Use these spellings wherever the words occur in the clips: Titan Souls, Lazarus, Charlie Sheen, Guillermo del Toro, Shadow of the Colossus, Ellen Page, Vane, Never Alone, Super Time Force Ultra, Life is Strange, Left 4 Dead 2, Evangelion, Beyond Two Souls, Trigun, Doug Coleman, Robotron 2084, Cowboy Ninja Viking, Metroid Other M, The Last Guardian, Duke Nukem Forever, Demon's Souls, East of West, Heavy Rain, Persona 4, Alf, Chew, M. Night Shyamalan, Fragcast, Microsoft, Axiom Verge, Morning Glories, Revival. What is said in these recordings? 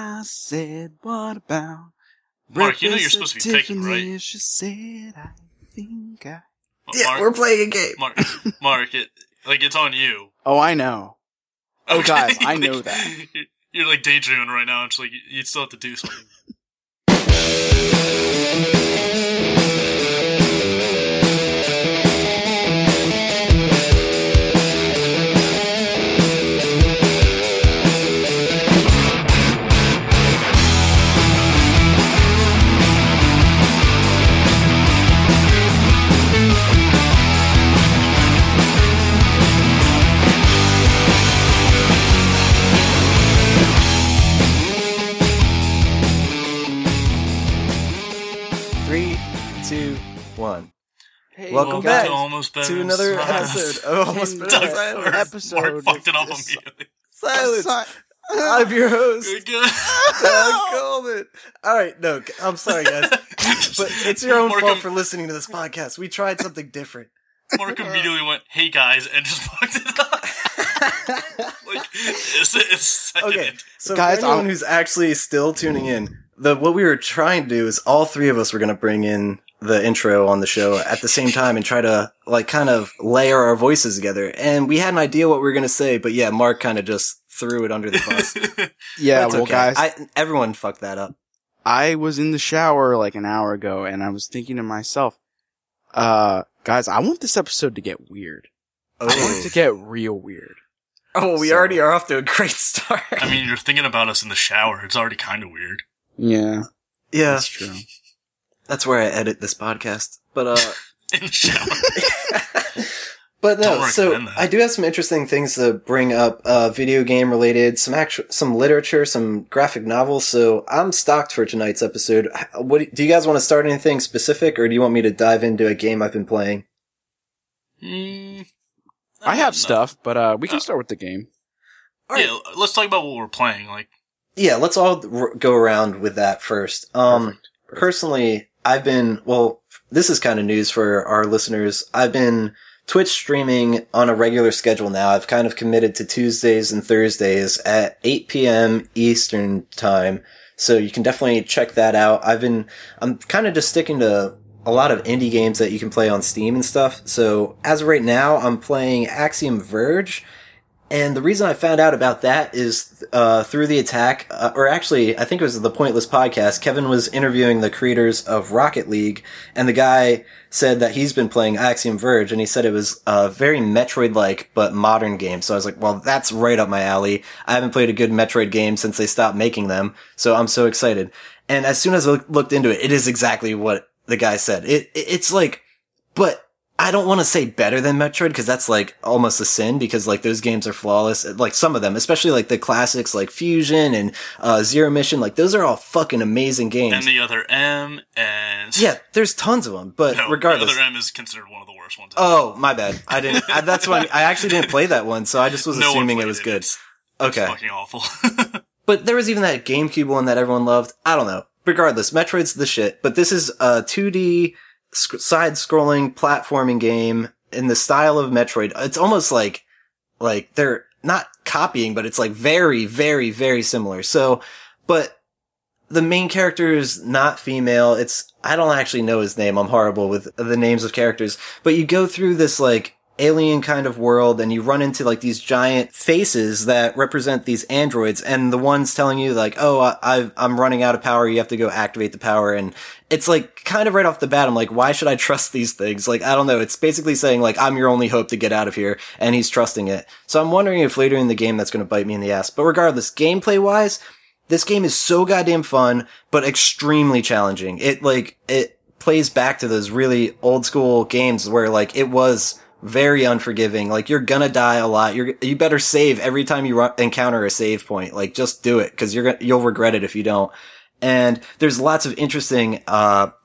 And I said, what about... Mark, you know you're supposed to be picking, right? She said, I think I... Well, yeah, Mark, we're playing a game. Mark, it's on you. Oh, I know. Oh, okay. Guys, I know that. You're like daydreaming right now. It's like, you still have to do something. Welcome back to another episode of Almost Better Silence. Mark fucked it up immediately. Silence! I'm your host, Doug Coleman. Alright, no, I'm sorry guys, but it's your own fault for listening to this podcast. We tried something different. Mark immediately went, hey guys, and just fucked it up. Like, it's second. Okay, so guys, for anyone who's actually still tuning in, what we were trying to do is all three of us were going to bring in the intro on the show at the same time and try to like kind of layer our voices together. And we had an idea what we were going to say, but yeah, Mark kind of just threw it under the bus. Yeah, well, okay. Guys, everyone fucked that up. I was in the shower like an hour ago and I was thinking to myself, guys, I want this episode to get weird. Oh. I want it to get real weird. Oh, we already are off to a great start. I mean, you're thinking about us in the shower. It's already kind of weird. Yeah. Yeah. That's true. That's where I edit this podcast, but in the shower. But no, so I do have some interesting things to bring up, video game related, some literature, some graphic novels. So I'm stocked for tonight's episode. What do you guys want to start? Anything specific, or do you want me to dive into a game I've been playing? I have stuff, but we can start with the game. All right. Yeah, let's talk about what we're playing. Like, yeah, let's all go around with that first. Perfect. Personally. This is kind of news for our listeners. I've been Twitch streaming on a regular schedule now. I've kind of committed to Tuesdays and Thursdays at 8 p.m. Eastern time. So you can definitely check that out. I'm kind of just sticking to a lot of indie games that you can play on Steam and stuff. So as of right now, I'm playing Axiom Verge. And the reason I found out about that is through the attack, or actually, I think it was the Pointless podcast, Kevin was interviewing the creators of Rocket League, and the guy said that he's been playing Axiom Verge, and he said it was a very Metroid-like but modern game. So I was like, well, that's right up my alley. I haven't played a good Metroid game since they stopped making them, so I'm so excited. And as soon as I looked into it, it is exactly what the guy said. It's like, but... I don't want to say better than Metroid because that's like almost a sin because like those games are flawless. Like some of them, especially like the classics like Fusion and Zero Mission, like those are all fucking amazing games. And the Other M and yeah, there's tons of them. But no, regardless, the Other M is considered one of the worst ones. Oh, my bad. I didn't. That's why I actually didn't play that one, so I just was assuming it was good. Okay, it's fucking awful. But there was even that GameCube one that everyone loved. I don't know. Regardless, Metroid's the shit. But this is a 2D. Side-scrolling platforming game in the style of Metroid. It's almost like they're not copying, but it's like very, very, very similar. So, but the main character is not female. I don't actually know his name. I'm horrible with the names of characters, but you go through this like alien kind of world and you run into like these giant faces that represent these androids and the one's telling you like, oh, I'm running out of power. You have to go activate the power. And it's like kind of right off the bat. I'm like, why should I trust these things? Like, I don't know. It's basically saying like, I'm your only hope to get out of here. And he's trusting it. So I'm wondering if later in the game that's going to bite me in the ass. But regardless, gameplay wise, this game is so goddamn fun, but extremely challenging. It plays back to those really old school games where like it was very unforgiving. Like, you're gonna die a lot. You better save every time you encounter a save point. Like, just do it, cause you'll regret it if you don't. And there's lots of interesting,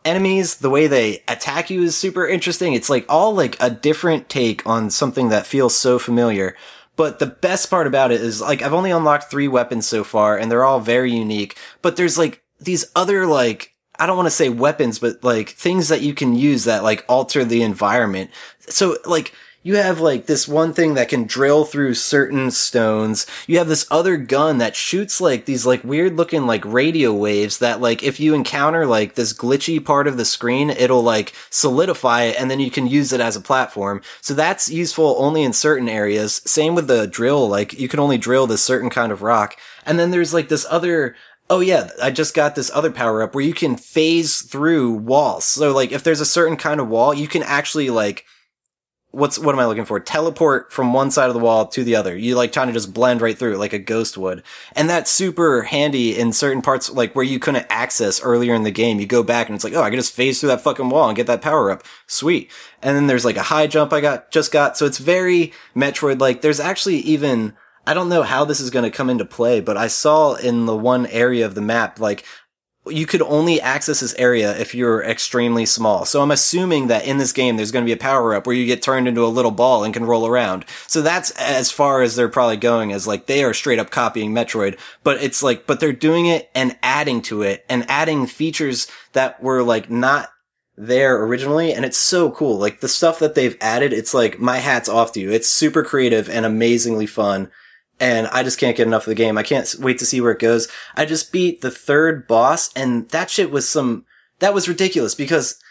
enemies. The way they attack you is super interesting. It's like all like a different take on something that feels so familiar. But the best part about it is, like, I've only unlocked 3 weapons so far, and they're all very unique. But there's like these other, like, I don't want to say weapons, but like things that you can use that like alter the environment. So like you have like this one thing that can drill through certain stones. You have this other gun that shoots like these like weird looking like radio waves that like if you encounter like this glitchy part of the screen, it'll like solidify it and then you can use it as a platform. So that's useful only in certain areas. Same with the drill, like you can only drill this certain kind of rock. And then there's like this other, oh yeah, I just got this other power up where you can phase through walls. So like if there's a certain kind of wall, you can actually like what am I looking for? Teleport from one side of the wall to the other. You like trying to just blend right through like a ghost would. And that's super handy in certain parts, like where you couldn't access earlier in the game. You go back and it's like, oh, I can just phase through that fucking wall and get that power up. Sweet. And then there's like a high jump I just got. So it's very Metroid like. There's actually even, I don't know how this is going to come into play, but I saw in the one area of the map, like, you could only access this area if you're extremely small. So I'm assuming that in this game, there's going to be a power-up where you get turned into a little ball and can roll around. So that's as far as they're probably going, as like they are straight up copying Metroid, but it's like, but they're doing it and adding to it and adding features that were like not there originally, and it's so cool. Like the stuff that they've added, it's like, my hat's off to you. It's super creative and amazingly fun. And I just can't get enough of the game. I can't wait to see where it goes. I just beat the third boss, and that shit was that was ridiculous because,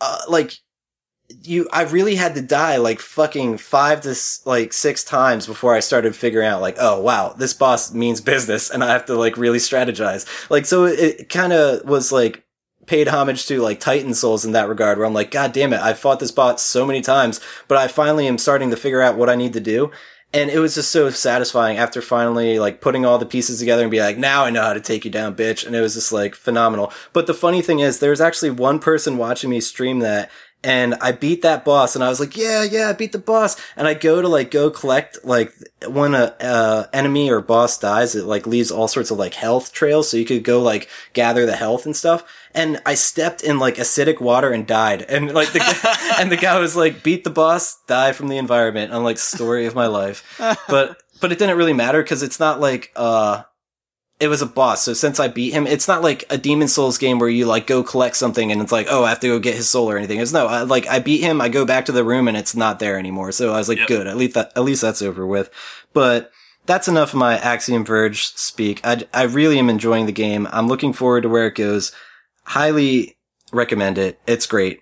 I really had to die like fucking 5 to 6 times before I started figuring out like, oh wow, this boss means business, and I have to like really strategize. Like, so it kind of was like paid homage to like Titan Souls in that regard, where I'm like, god damn it, I fought this boss so many times, but I finally am starting to figure out what I need to do. And it was just so satisfying after finally, like, putting all the pieces together and be like, now I know how to take you down, bitch. And it was just, like, phenomenal. But the funny thing is, there was actually one person watching me stream that, and I beat that boss, and I was like, yeah, I beat the boss. And I go to, like, collect, like, when a enemy or boss dies, it, like, leaves all sorts of, like, health trails, so you could go, like, gather the health and stuff. And I stepped in like acidic water and died. And like and the guy was like, beat the boss, die from the environment. I'm like, story of my life. But it didn't really matter because it's not like, it was a boss. So since I beat him, it's not like a Demon's Souls game where you like go collect something and it's like, oh, I have to go get his soul or anything. It's no, I beat him. I go back to the room and it's not there anymore. So I was like, yep. Good. At least that's over with. But that's enough of my Axiom Verge speak. I really am enjoying the game. I'm looking forward to where it goes. Highly recommend it. It's great.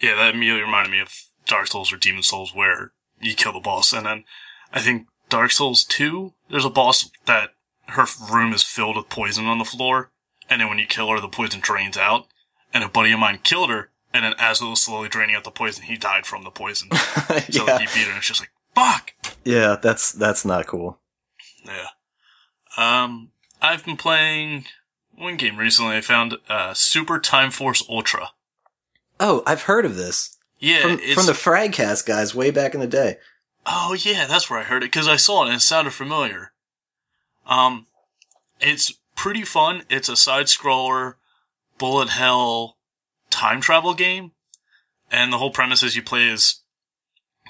Yeah, that immediately reminded me of Dark Souls or Demon Souls where you kill the boss. And then I think Dark Souls 2, there's a boss that her room is filled with poison on the floor. And then when you kill her, the poison drains out. And a buddy of mine killed her. And then as it was slowly draining out the poison, he died from the poison. Yeah. So he beat her and it's just like, fuck! Yeah, that's not cool. Yeah. I've been playing one game recently I found, Super Time Force Ultra. Oh, I've heard of this. Yeah. From the Fragcast guys way back in the day. Oh, yeah, that's where I heard it, because I saw it and it sounded familiar. It's pretty fun. It's a side-scroller, bullet hell, time travel game. And the whole premise is you play as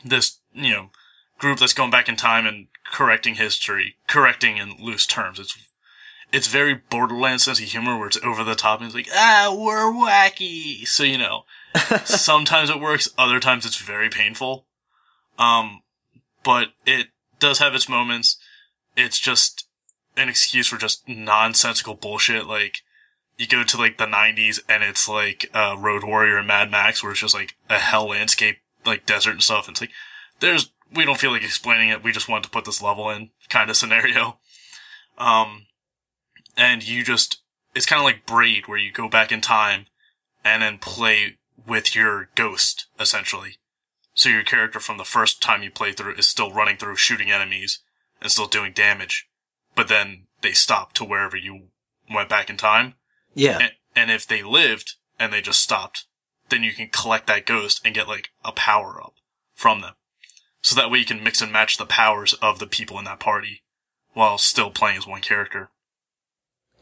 this, group that's going back in time and correcting history, correcting in loose terms. It's very Borderlands sense of humor where it's over the top and it's like, we're wacky. So, sometimes it works. Other times it's very painful. But it does have its moments. It's just an excuse for just nonsensical bullshit. Like, you go to like the 90s and it's like, Road Warrior and Mad Max where it's just like a hell landscape, like desert and stuff. And it's like, we don't feel like explaining it. We just wanted to put this level in kind of scenario. And it's kind of like Braid, where you go back in time and then play with your ghost, essentially. So your character from the first time you play through is still running through, shooting enemies, and still doing damage. But then they stop to wherever you went back in time. Yeah. And if they lived and they just stopped, then you can collect that ghost and get, like, a power-up from them. So that way you can mix and match the powers of the people in that party while still playing as one character.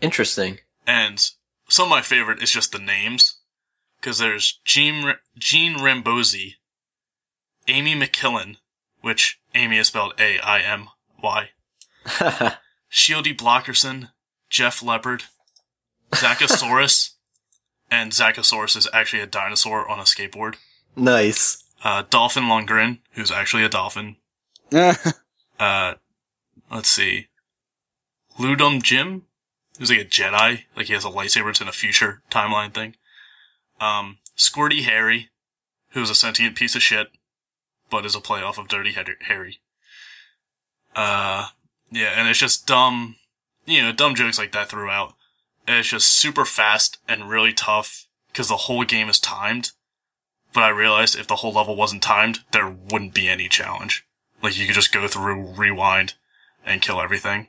Interesting. And some of my favorite is just the names, because there's Jean Rambosi, Amy McKillen, which Amy is spelled A-I-M-Y, Shieldy Blockerson, Jeff Leopard, Zachosaurus, and Zachosaurus is actually a dinosaur on a skateboard. Nice. Dolphin Lundgren, who's actually a dolphin. Let's see. Ludum Jim, who's like a Jedi. Like, he has a lightsaber. It's in a future timeline thing. Squirty Harry, who's a sentient piece of shit, but is a playoff of Dirty Harry. Yeah, and it's just dumb, you know, dumb jokes like that throughout. And it's just super fast and really tough, because the whole game is timed. But I realized if the whole level wasn't timed, there wouldn't be any challenge. Like, you could just go through, rewind, and kill everything.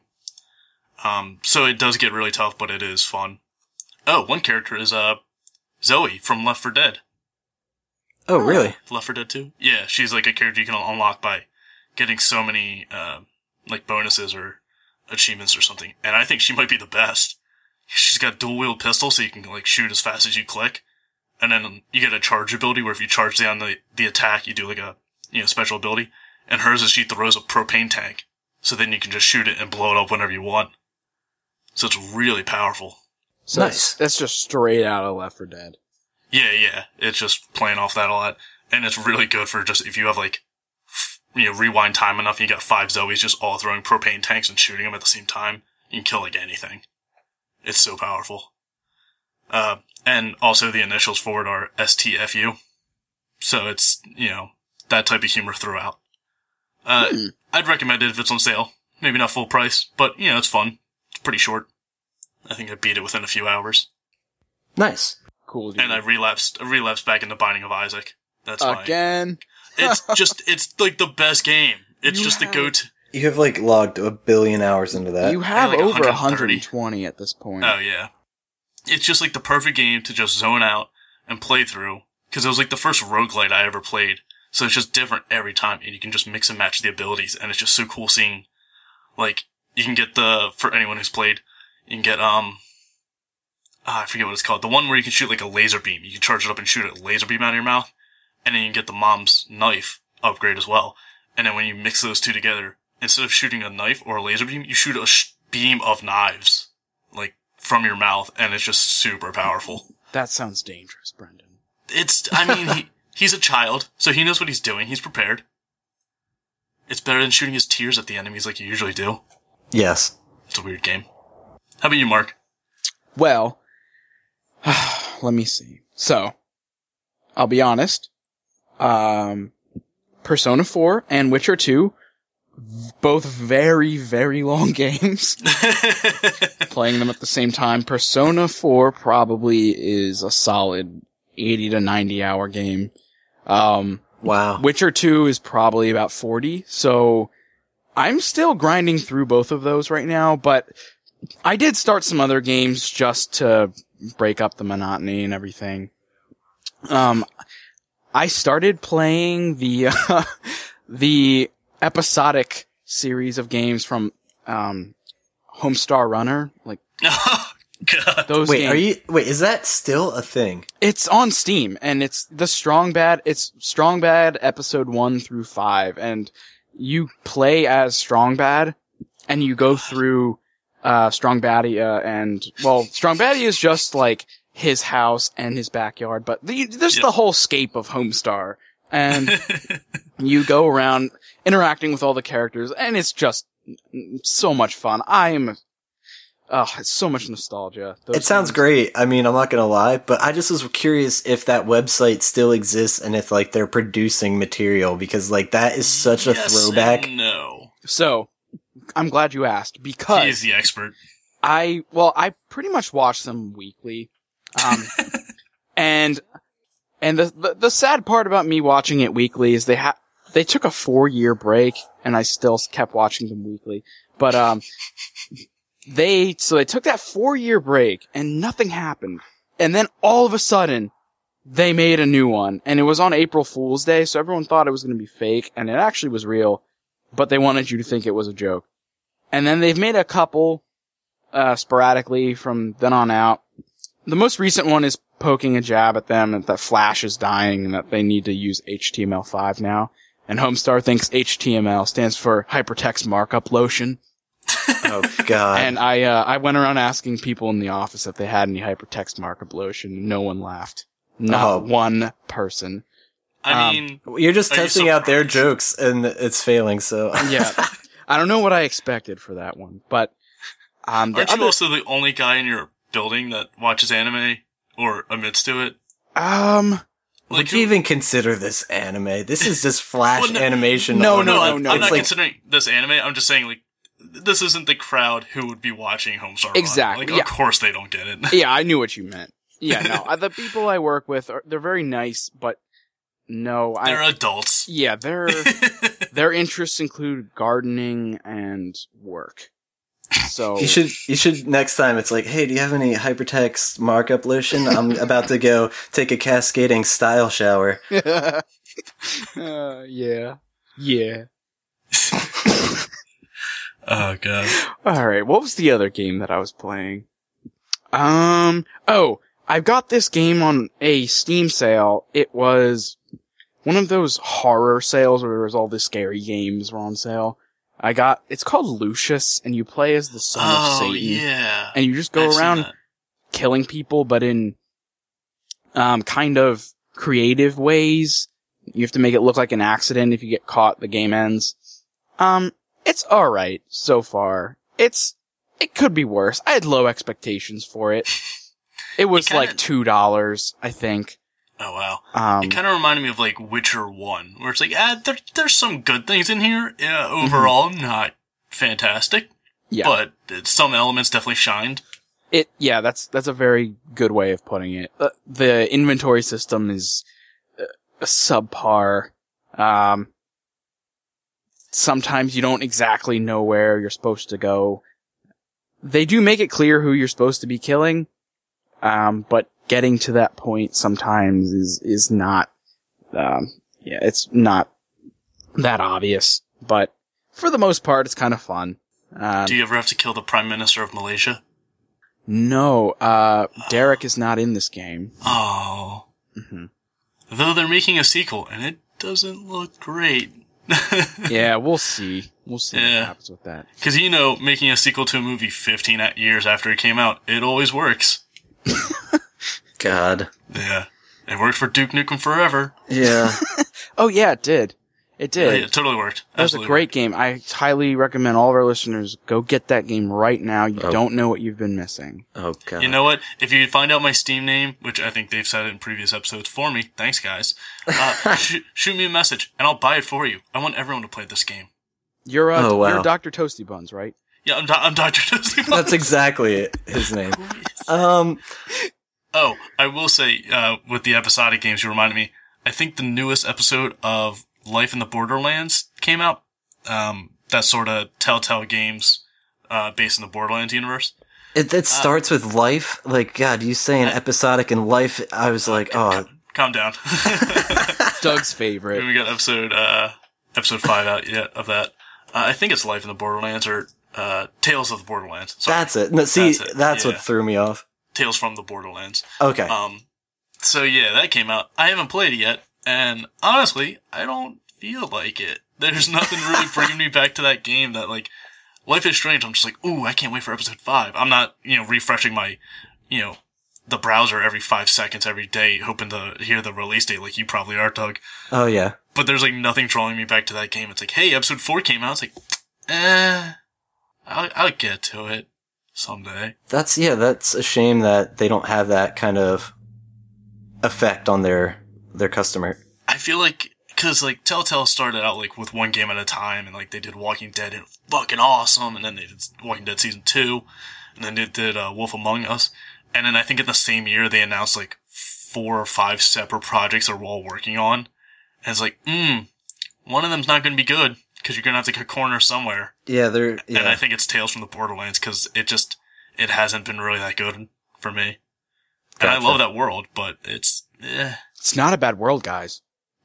So it does get really tough, but it is fun. Oh, one character is, Zoe from Left 4 Dead. Oh, really? Left 4 Dead 2? Yeah, she's like a character you can unlock by getting so many, like, bonuses or achievements or something. And I think she might be the best. She's got dual-wield pistol, so you can, like, shoot as fast as you click. And then you get a charge ability where if you charge down the attack, you do, like, a, you know, special ability. And hers is she throws a propane tank. So then you can just shoot it and blow it up whenever you want. So it's really powerful. So nice. That's just straight out of Left 4 Dead. Yeah, yeah. It's just playing off that a lot. And it's really good for just, if you have, like, you know, rewind time enough, you got 5 Zoes just all throwing propane tanks and shooting them at the same time, you can kill, like, anything. It's so powerful. And also the initials for it are STFU. So it's, you know, that type of humor throughout. I'd recommend it if it's on sale. Maybe not full price, but, you know, it's fun. It's pretty short. I think I beat it within a few hours. Nice. Cool. Dude. And I relapsed back into Binding of Isaac. That's fine. Again? It's like the best game. It's just the go-to. You have, like, logged a billion hours into that. You have like over 120 at this point. Oh, yeah. It's just, like, the perfect game to just zone out and play through, because it was, like, the first roguelite I ever played. So it's just different every time, and you can just mix and match the abilities, and it's just so cool seeing, like, you can get for anyone who's played, you can get, I forget what it's called, the one where you can shoot, like, a laser beam. You can charge it up and shoot a laser beam out of your mouth, and then you can get the mom's knife upgrade as well. And then when you mix those two together, instead of shooting a knife or a laser beam, you shoot a beam of knives, like, from your mouth, and it's just super powerful. That sounds dangerous, Brendan. He's a child, so he knows what he's doing. He's prepared. It's better than shooting his tears at the enemies like you usually do. Yes. It's a weird game. How about you, Mark? Well, let me see. So, I'll be honest. Persona 4 and Witcher 2, both very, very long games. Playing them at the same time. Persona 4 probably is a solid 80 to 90 hour game. Wow. Witcher 2 is probably about 40, so I'm still grinding through both of those right now, but I did start some other games just to break up the monotony and everything. I started playing the episodic series of games from Homestar Runner, like God. Those games. Is that still a thing? It's on Steam, and it's the Strong Bad. It's Strong Bad episode 1 through 5, and you play as Strong Bad, and you go through Strong Badia, and Strong Badia is just like his house and his backyard, but the whole scape of Homestar, and you go around interacting with all the characters, and it's just so much fun. Oh, it's so much nostalgia. It sounds great. I mean, I'm not going to lie, but I just was curious if that website still exists and if, like, they're producing material, because, like, that is such a throwback. No. So, I'm glad you asked, because... He is the expert. I pretty much watch them weekly. And the sad part about me watching it weekly is they took a 4-year break, and I still kept watching them weekly. But, They took that 4-year break, and nothing happened. And then all of a sudden, they made a new one. And it was on April Fool's Day, so everyone thought it was going to be fake, and it actually was real, but they wanted you to think it was a joke. And then they've made a couple, sporadically from then on out. The most recent one is poking a jab at them and that Flash is dying and that they need to use HTML5 now. And Homestar thinks HTML stands for Hypertext Markup Lotion. Oh God! And I went around asking people in the office if they had any hypertext markup lotion. No one laughed. Not one person. I mean, you're just testing out their jokes and it's failing. So yeah, I don't know what I expected for that one, but aren't you also the only guy in your building that watches anime or admits to it? Like, would you even consider this anime? This is just flash animation. No. I'm not considering this anime. I'm just saying, like, this isn't the crowd who would be watching Homestar Runner. Exactly. Like, yeah. Of course they don't get it. Yeah, I knew what you meant. Yeah, no. The people I work with, they're very nice, but no. They're adults. Yeah, their interests include gardening and work. So you should next time it's like, hey, do you have any hypertext markup lotion? I'm about to go take a cascading style shower. Yeah. Oh god. All right, what was the other game that I was playing? I've got this game on a Steam sale. It was one of those horror sales where there was all the scary games were on sale. It's called Lucius, and you play as the son of Satan. Yeah. And you just go around killing people, but in, kind of creative ways. You have to make it look like an accident. If you get caught, the game ends. It's alright so far. It could be worse. I had low expectations for it. It was like $2, I think. Oh, wow. It kind of reminded me of, like, Witcher 1, where it's like, there's some good things in here. Overall, not fantastic. Yeah. But some elements definitely shined. That's a very good way of putting it. The inventory system is subpar. Sometimes you don't exactly know where you're supposed to go. They do make it clear who you're supposed to be killing, but getting to that point sometimes is not, it's not that obvious, but for the most part, it's kind of fun. Do you ever have to kill the Prime Minister of Malaysia? No, Derek is not in this game. Oh. Mm-hmm. Though they're making a sequel, and it doesn't look great. Yeah, we'll see. What happens with that. Because, making a sequel to a movie 15 years after it came out, it always works. God. Yeah. It worked for Duke Nukem Forever. Yeah. Oh, yeah, it did. Yeah, it totally worked. That was a great game. I highly recommend all of our listeners go get that game right now. You don't know what you've been missing. Oh, God. You know what? If you find out my Steam name, which I think they've said in previous episodes for me, thanks, guys, shoot me a message, and I'll buy it for you. I want everyone to play this game. You're Dr. Toasty Buns, right? Yeah, I'm Dr. Toasty Buns. That's exactly his name. Oh, I will say, with the episodic games, you reminded me, I think the newest episode of Life in the Borderlands came out. That sort of Telltale games, based in the Borderlands universe. It starts with life? Like, God, you saying episodic and life, I was like, Calm down. Doug's favorite. We got episode 5 out yet of that. I think it's Life in the Borderlands or, Tales of the Borderlands. Sorry. That's it. No, see, that's what threw me off. Tales from the Borderlands. Okay. So yeah, that came out. I haven't played it yet, and honestly, I don't feel like it. There's nothing really bringing me back to that game that, like, Life is Strange. I'm just like, ooh, I can't wait for episode 5. I'm not, refreshing my, the browser every 5 seconds every day, hoping to hear the release date like you probably are, Doug. Oh, yeah. But there's, like, nothing drawing me back to that game. It's like, hey, episode 4 came out. It's like, I'll get to it someday. That's a shame that they don't have that kind of effect on their customer. I feel like, cause like Telltale started out like with one game at a time, and like they did Walking Dead and fucking awesome, and then they did Walking Dead season 2, and then they did Wolf Among Us, and then I think in the same year they announced like 4 or 5 separate projects they're all working on, and it's like, one of them's not going to be good. Because you're going to have to cut corners somewhere. Yeah, And I think it's Tales from the Borderlands, because it hasn't been really that good for me. Gotcha. And I love that world, but it's... Eh. It's not a bad world, guys.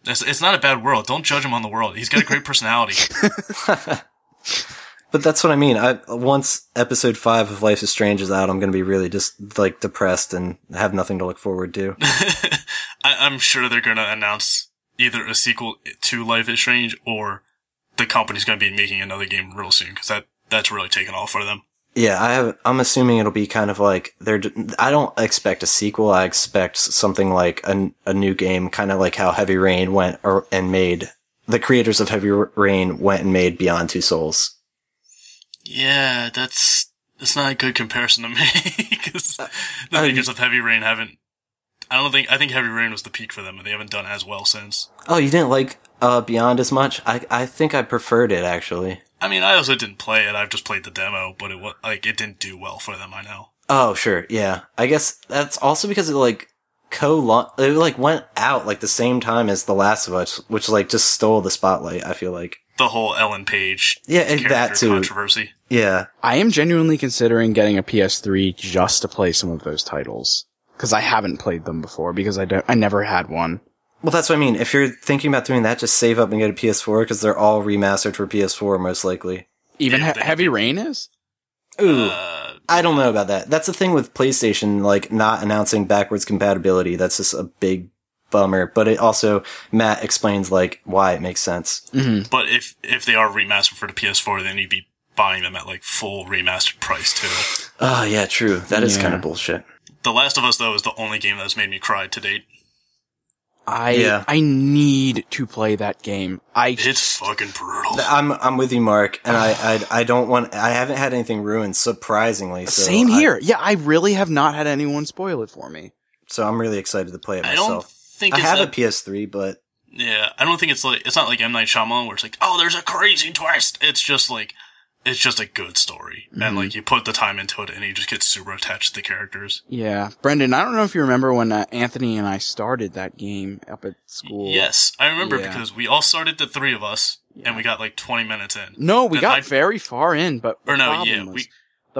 It's not a bad world. Don't judge him on the world. He's got a great personality. But that's what I mean. Once episode 5 of Life is Strange is out, I'm going to be really just, like, depressed and have nothing to look forward to. I'm sure they're going to announce either a sequel to Life is Strange or... The company's going to be making another game real soon, because that's really taken off for them. Yeah, I'm assuming it'll be kind of like I don't expect a sequel. I expect something like a new game, kind of like how Heavy Rain went and made. The creators of Heavy Rain went and made Beyond Two Souls. Yeah, that's not a good comparison to make. Because the makers of Heavy Rain haven't. I think Heavy Rain was the peak for them, and they haven't done as well since. Oh, you didn't like Beyond as much? I think I preferred it actually. I mean, I also didn't play it. I've just played the demo, but it didn't do well for them. I know. Oh, sure, yeah. I guess that's also because it it went out the same time as The Last of Us, which just stole the spotlight. I feel like the whole Ellen Page, and that too controversy. Yeah, I am genuinely considering getting a PS3 just to play some of those titles because I haven't played them before because I never had one. Well, that's what I mean. If you're thinking about doing that, just save up and get a PS4 because they're all remastered for PS4 most likely. Even Heavy Rain is? Ooh, I don't know about that. That's the thing with PlayStation, not announcing backwards compatibility. That's just a big bummer. But it also, Matt explains, why it makes sense. Mm-hmm. But if they are remastered for the PS4, then you'd be buying them at, full remastered price, too. Oh, yeah, true. That is kind of bullshit. The Last of Us, though, is the only game that's made me cry to date. I need to play that game. It's fucking brutal. I'm with you, Mark, and I don't want. I haven't had anything ruined, surprisingly. So same here. Yeah, I really have not had anyone spoil it for me. So I'm really excited to play it myself. I have a PS3, but yeah, I don't think it's not like M. Night Shyamalan, where it's there's a crazy twist. It's just it's just a good story, mm-hmm. and you put the time into it, and you just get super attached to the characters. Yeah, Brendan, I don't know if you remember when Anthony and I started that game up at school. Yes, I remember because we all started, the three of us, and we got 20 minutes in. No, we got very far in, but the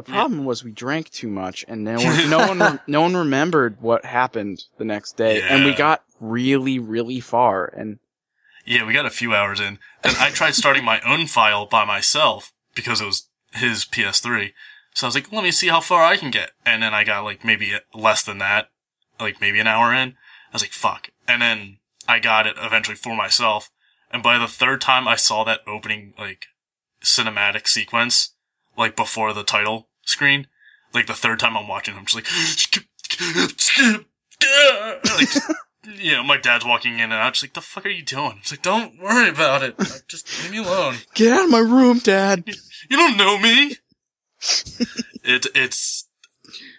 problem was we drank too much, and no one remembered what happened the next day, and we got really, really far. And yeah, we got a few hours in, and I tried starting my own file by myself. Because it was his PS3. So I was let me see how far I can get. And then I got, maybe less than that. Maybe an hour in. I was fuck. And then I got it eventually for myself. And by the third time I saw that opening, cinematic sequence, before the title screen, the third time I'm watching, I'm just my dad's walking in, and I'm just the fuck are you doing? It's don't worry about it. Just leave me alone. Get out of my room, Dad. You don't know me. It's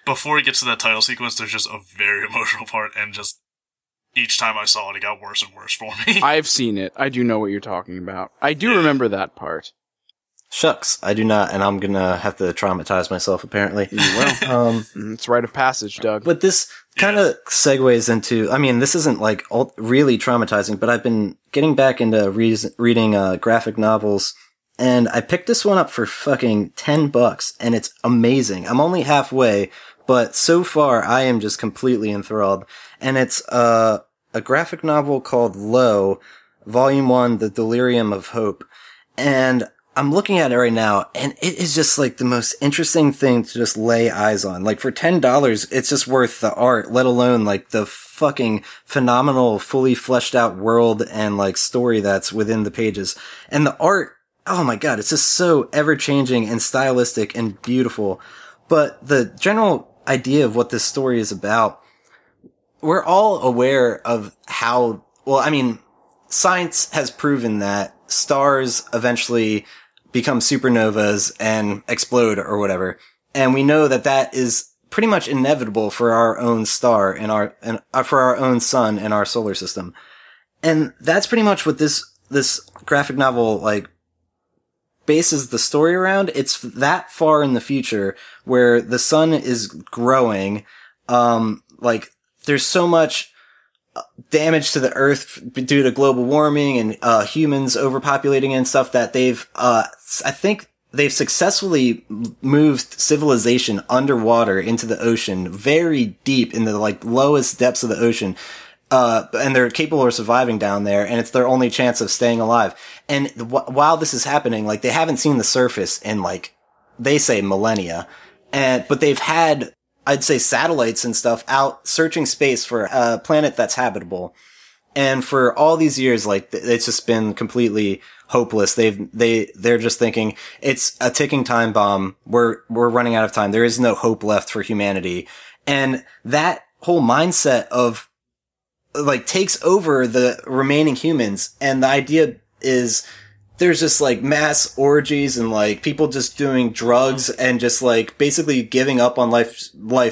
before it gets to that title sequence, there's just a very emotional part, and just each time I saw it, it got worse and worse for me. I've seen it. I do know what you're talking about. I do remember that part. Shucks, I do not, and I'm gonna have to traumatize myself, apparently. You will. It's rite of passage, Doug. But this kind of segues into, I mean, this isn't really traumatizing, but I've been getting back into reading graphic novels, and I picked this one up for fucking $10, and it's amazing. I'm only halfway, but so far I am just completely enthralled. And it's a graphic novel called Low, Volume 1, The Delirium of Hope. And I'm looking at it right now, and it is just the most interesting thing to just lay eyes on. For $10, it's just worth the art, let alone the fucking phenomenal, fully fleshed out world and story that's within the pages. And the art, oh my God, it's just so ever changing and stylistic and beautiful. But the general idea of what this story is about, we're all aware of how, well, I mean, science has proven that stars eventually become supernovas and explode or whatever. And we know that is pretty much inevitable for our own star and for our own sun and our solar system. And that's pretty much what this graphic novel, bases the story around. It's that far in the future where the sun is growing. There's so much damage to the earth due to global warming and humans overpopulating and stuff that they've I think they've successfully moved civilization underwater into the ocean, very deep in the lowest depths of the ocean, and they're capable of surviving down there, and it's their only chance of staying alive. And while this is happening, they haven't seen the surface in they say millennia, but they've had, I'd say, satellites and stuff out searching space for a planet that's habitable. And for all these years, like, it's just been completely hopeless. They're just thinking it's a ticking time bomb. We're running out of time. There is no hope left for humanity. And that whole mindset of, like, takes over the remaining humans. And the idea is there's just, like, mass orgies and, like, people just doing drugs and just, like, basically giving up on life,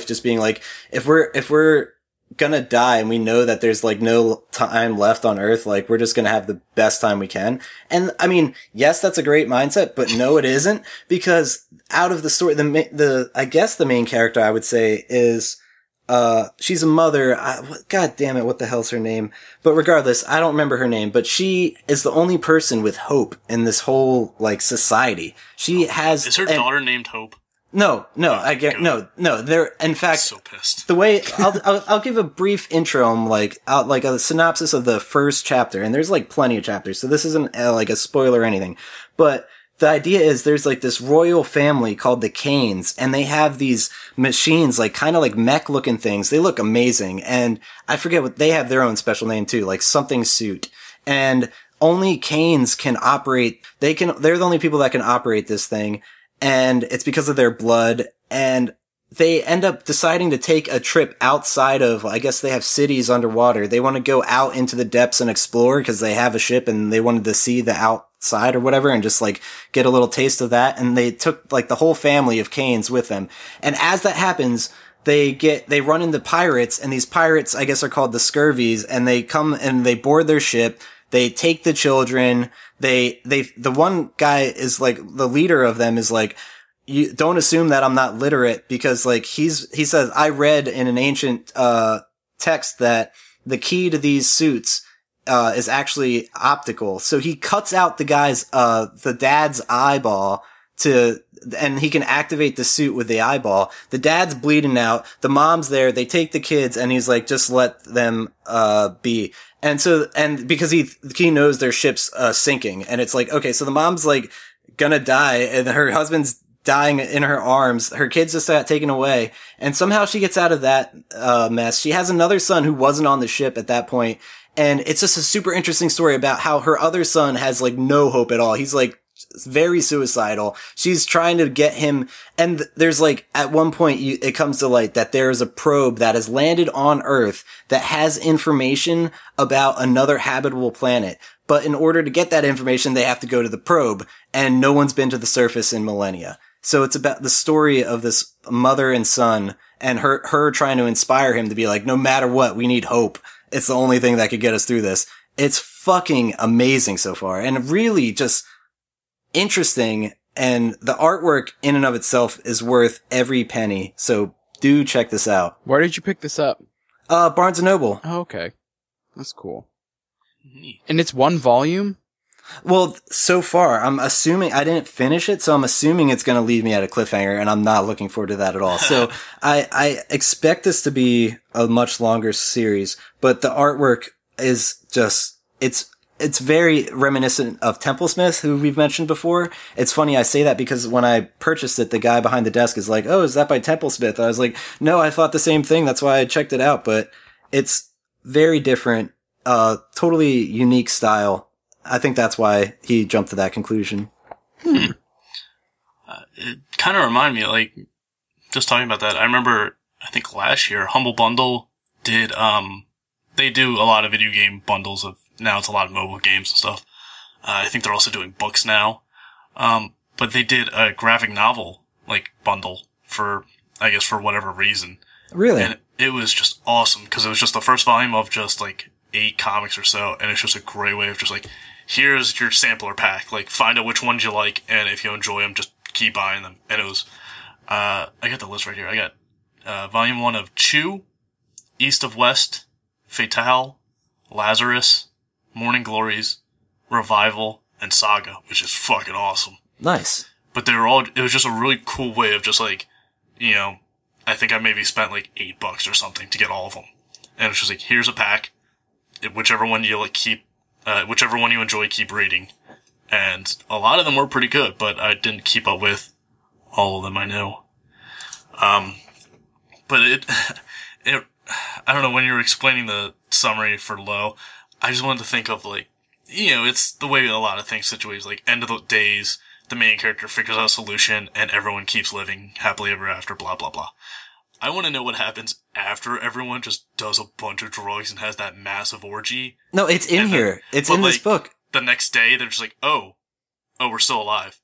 just being like, if we're gonna die and we know that there's, like, no time left on Earth, like, we're just gonna have the best time we can. And I mean, yes, that's a great mindset, but no, it isn't, because out of the story, I guess the main character, I would say, is she's a mother. God damn it, what the hell's her name? But regardless, I don't remember her name, but she is the only person with hope in this whole, like, society. She has. Is her daughter named Hope? No, I get, no, they're, in fact, so pissed. The way, I'll give a brief intro, like a synopsis of the first chapter, and there's, like, plenty of chapters, so this isn't, like, a spoiler or anything, but the idea is there's, like, this royal family called the Canes, and they have these machines, like, kind of like mech-looking things. They look amazing, and I forget what, they have their own special name, too, like, something suit, and only Canes can operate, they're the only people that can operate this thing, and it's because of their blood, and they end up deciding to take a trip outside of, I guess they have cities underwater. They want to go out into the depths and explore because they have a ship and they wanted to see the outside or whatever and just, like, get a little taste of that. And they took, like, the whole family of Canes with them. And as that happens, they run into pirates, and these pirates, I guess, are called the Scurvies, and they come and they board their ship. They take the children. The one guy is, like, the leader of them is like, you don't assume that I'm not literate, because, like, he says, I read in an ancient, text that the key to these suits, is actually optical. So he cuts out the guy's, the dad's eyeball and he can activate the suit with the eyeball. The dad's bleeding out. The mom's there. They take the kids, and he's like, just let them, be. And so, and because he knows their ship's, sinking, and it's like, okay, so the mom's, like, gonna die, and her husband's dying in her arms. Her kids just got taken away, and somehow she gets out of that, mess. She has another son who wasn't on the ship at that point, and it's just a super interesting story about how her other son has, like, no hope at all. He's, like, very suicidal. She's trying to get him, and there's, like, at one point it comes to light that there is a probe that has landed on Earth that has information about another habitable planet, but in order to get that information they have to go to the probe, and no one's been to the surface in millennia. So it's about the story of this mother and son, and her trying to inspire him to be like, no matter what, we need hope. It's the only thing that could get us through this. It's fucking amazing so far, and really just interesting, and the artwork in and of itself is worth every penny, so do check this out. Where did you pick this up? Barnes & Noble. Oh, okay. That's cool. Neat. And it's one volume? Well, so far, I'm assuming, I didn't finish it, so I'm assuming it's going to leave me at a cliffhanger, and I'm not looking forward to that at all. So I expect this to be a much longer series, but the artwork is just, it's very reminiscent of Temple Smith, who we've mentioned before. It's funny I say that because when I purchased it, the guy behind the desk is like, oh, is that by Temple Smith? I was like, no, I thought the same thing. That's why I checked it out. But it's very different, totally unique style. I think that's why he jumped to that conclusion. It kind of reminded me, like, just talking about that, I remember, I think last year, Humble Bundle did, they do a lot of video game bundles of, now it's a lot of mobile games and stuff. I think they're also doing books now. But they did a graphic novel, like, bundle for, I guess, for whatever reason. Really? And it was just awesome, because it was just the first volume of just, like, 8 comics or so, and it's just a great way of just, like, here's your sampler pack. Like, find out which ones you like, and if you enjoy them, just keep buying them. And it was, I got the list right here. I got, volume 1 of Chew, East of West, Fatale, Lazarus, Morning Glories, Revival, and Saga, which is fucking awesome. Nice. But they were all, it was just a really cool way of just, like, you know, I think I maybe spent like $8 or something to get all of them. And it's just like, here's a pack. Whichever one you like, keep, whichever one you enjoy, keep reading. And a lot of them were pretty good, but I didn't keep up with all of them, I know. But I don't know, when you were explaining the summary for Low, I just wanted to think of, like, you know, it's the way a lot of things situated, like, end of the days, the main character figures out a solution, and everyone keeps living happily ever after, blah, blah, blah. I want to know what happens after everyone just does a bunch of drugs and has that massive orgy. No, it's in here. It's in this book. The next day, they're just like, oh, we're still alive.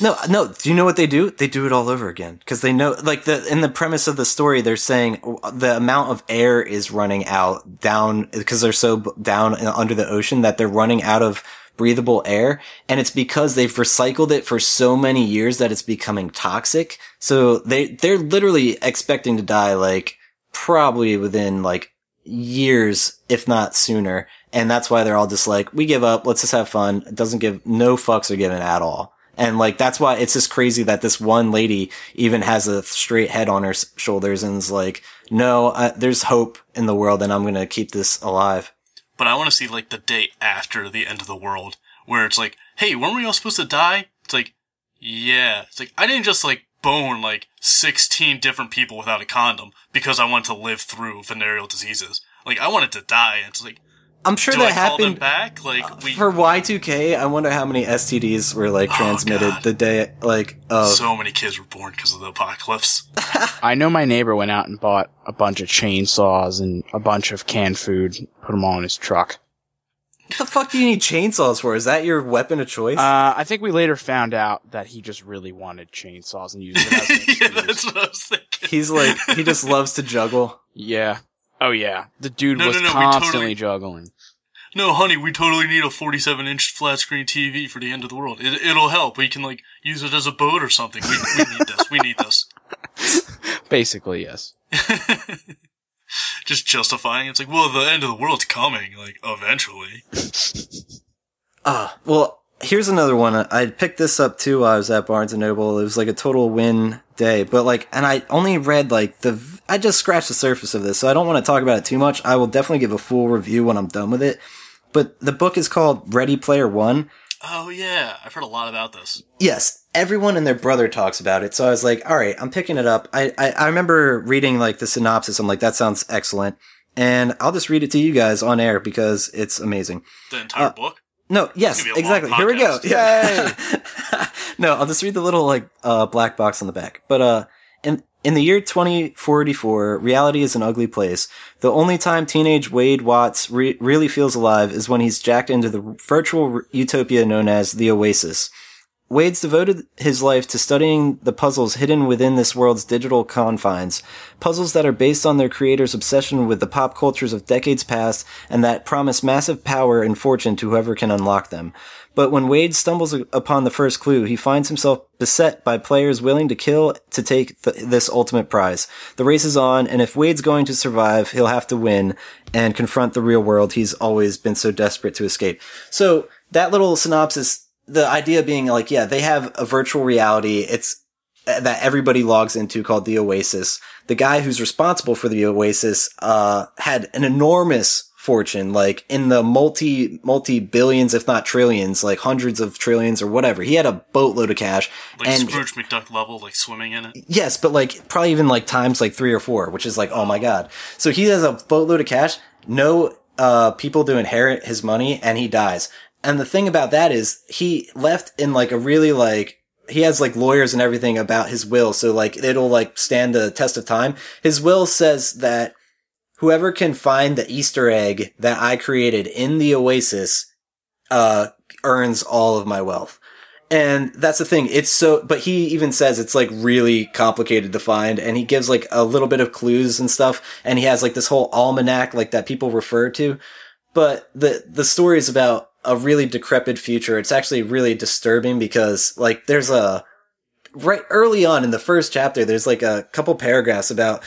No, do you know what they do? They do it all over again. Because they know, like, in the premise of the story, they're saying the amount of air is running out down, because they're so down under the ocean that they're running out of breathable air, and it's because they've recycled it for so many years that it's becoming toxic. So they're literally expecting to die, like, probably within, like, years, if not sooner. And that's why they're all just like, we give up, let's just have fun. It doesn't give, no fucks are given at all. And, like, that's why it's just crazy that this one lady even has a straight head on her shoulders and is like, no, there's hope in the world and I'm gonna keep this alive. But I want to see, like, the day after the end of the world, where it's like, hey, weren't we all supposed to die? It's like, yeah. It's like, I didn't just, like, bone, like, 16 different people without a condom because I wanted to live through venereal diseases. Like, I wanted to die, and it's like, I'm sure that happened back. Like, for Y2K, I wonder how many STDs were, like, transmitted the day, like, of... So many kids were born because of the apocalypse. I know my neighbor went out and bought a bunch of chainsaws and a bunch of canned food, put them all in his truck. What the fuck do you need chainsaws for? Is that your weapon of choice? I think we later found out that he just really wanted chainsaws and used it as an excuse. Yeah, that's what I was thinking. He's like, he just loves to juggle. Yeah. Oh, yeah. The dude was constantly juggling. No, honey, we totally need a 47-inch flat-screen TV for the end of the world. It'll help. We can, like, use it as a boat or something. We need this. We need this. Basically, yes. Just justifying. It's like, well, the end of the world's coming, like, eventually. Well, here's another one. I picked this up, too, while I was at Barnes & Noble. It was, like, a total win day. But, like, and I only read, like, I just scratched the surface of this, so I don't want to talk about it too much. I will definitely give a full review when I'm done with it. But the book is called Ready Player One. Oh, yeah. I've heard a lot about this. Yes. Everyone and their brother talks about it. So I was like, all right, I'm picking it up. I remember reading, like, the synopsis. I'm like, that sounds excellent. And I'll just read it to you guys on air because it's amazing. The entire book? No, yes, exactly. Here we go. Yay! No, I'll just read the little, like, black box on the back. But, in the year 2044, reality is an ugly place. The only time teenage Wade Watts really feels alive is when he's jacked into the virtual utopia known as the Oasis. Wade's devoted his life to studying the puzzles hidden within this world's digital confines, puzzles that are based on their creator's obsession with the pop cultures of decades past and that promise massive power and fortune to whoever can unlock them. But when Wade stumbles upon the first clue, he finds himself beset by players willing to kill to take this ultimate prize. The race is on, and if Wade's going to survive, he'll have to win and confront the real world he's always been so desperate to escape. So that little synopsis, the idea being like, yeah, they have a virtual reality. It's that everybody logs into called the Oasis. The guy who's responsible for the Oasis, had an enormous fortune, like in the multi billions, if not trillions, like hundreds of trillions or whatever. He had a boatload of cash, like, and Scrooge McDuck level, like, swimming in it. Yes, but, like, probably even, like, times, like, 3 or 4, which is like, oh my god. So he has a boatload of cash, no people to inherit his money, and he dies. And the thing about that is he left in, like, a really, like, he has, like, lawyers and everything about his will, so, like, it'll, like, stand the test of time. His will says that whoever can find the Easter egg that I created in the Oasis, earns all of my wealth. And that's the thing. It's so, but he even says it's, like, really complicated to find, and he gives, like, a little bit of clues and stuff, and he has, like, this whole almanac, like, that people refer to. But the story is about a really decrepit future. It's actually really disturbing because, like, there's right early on in the first chapter, there's, like, a couple paragraphs about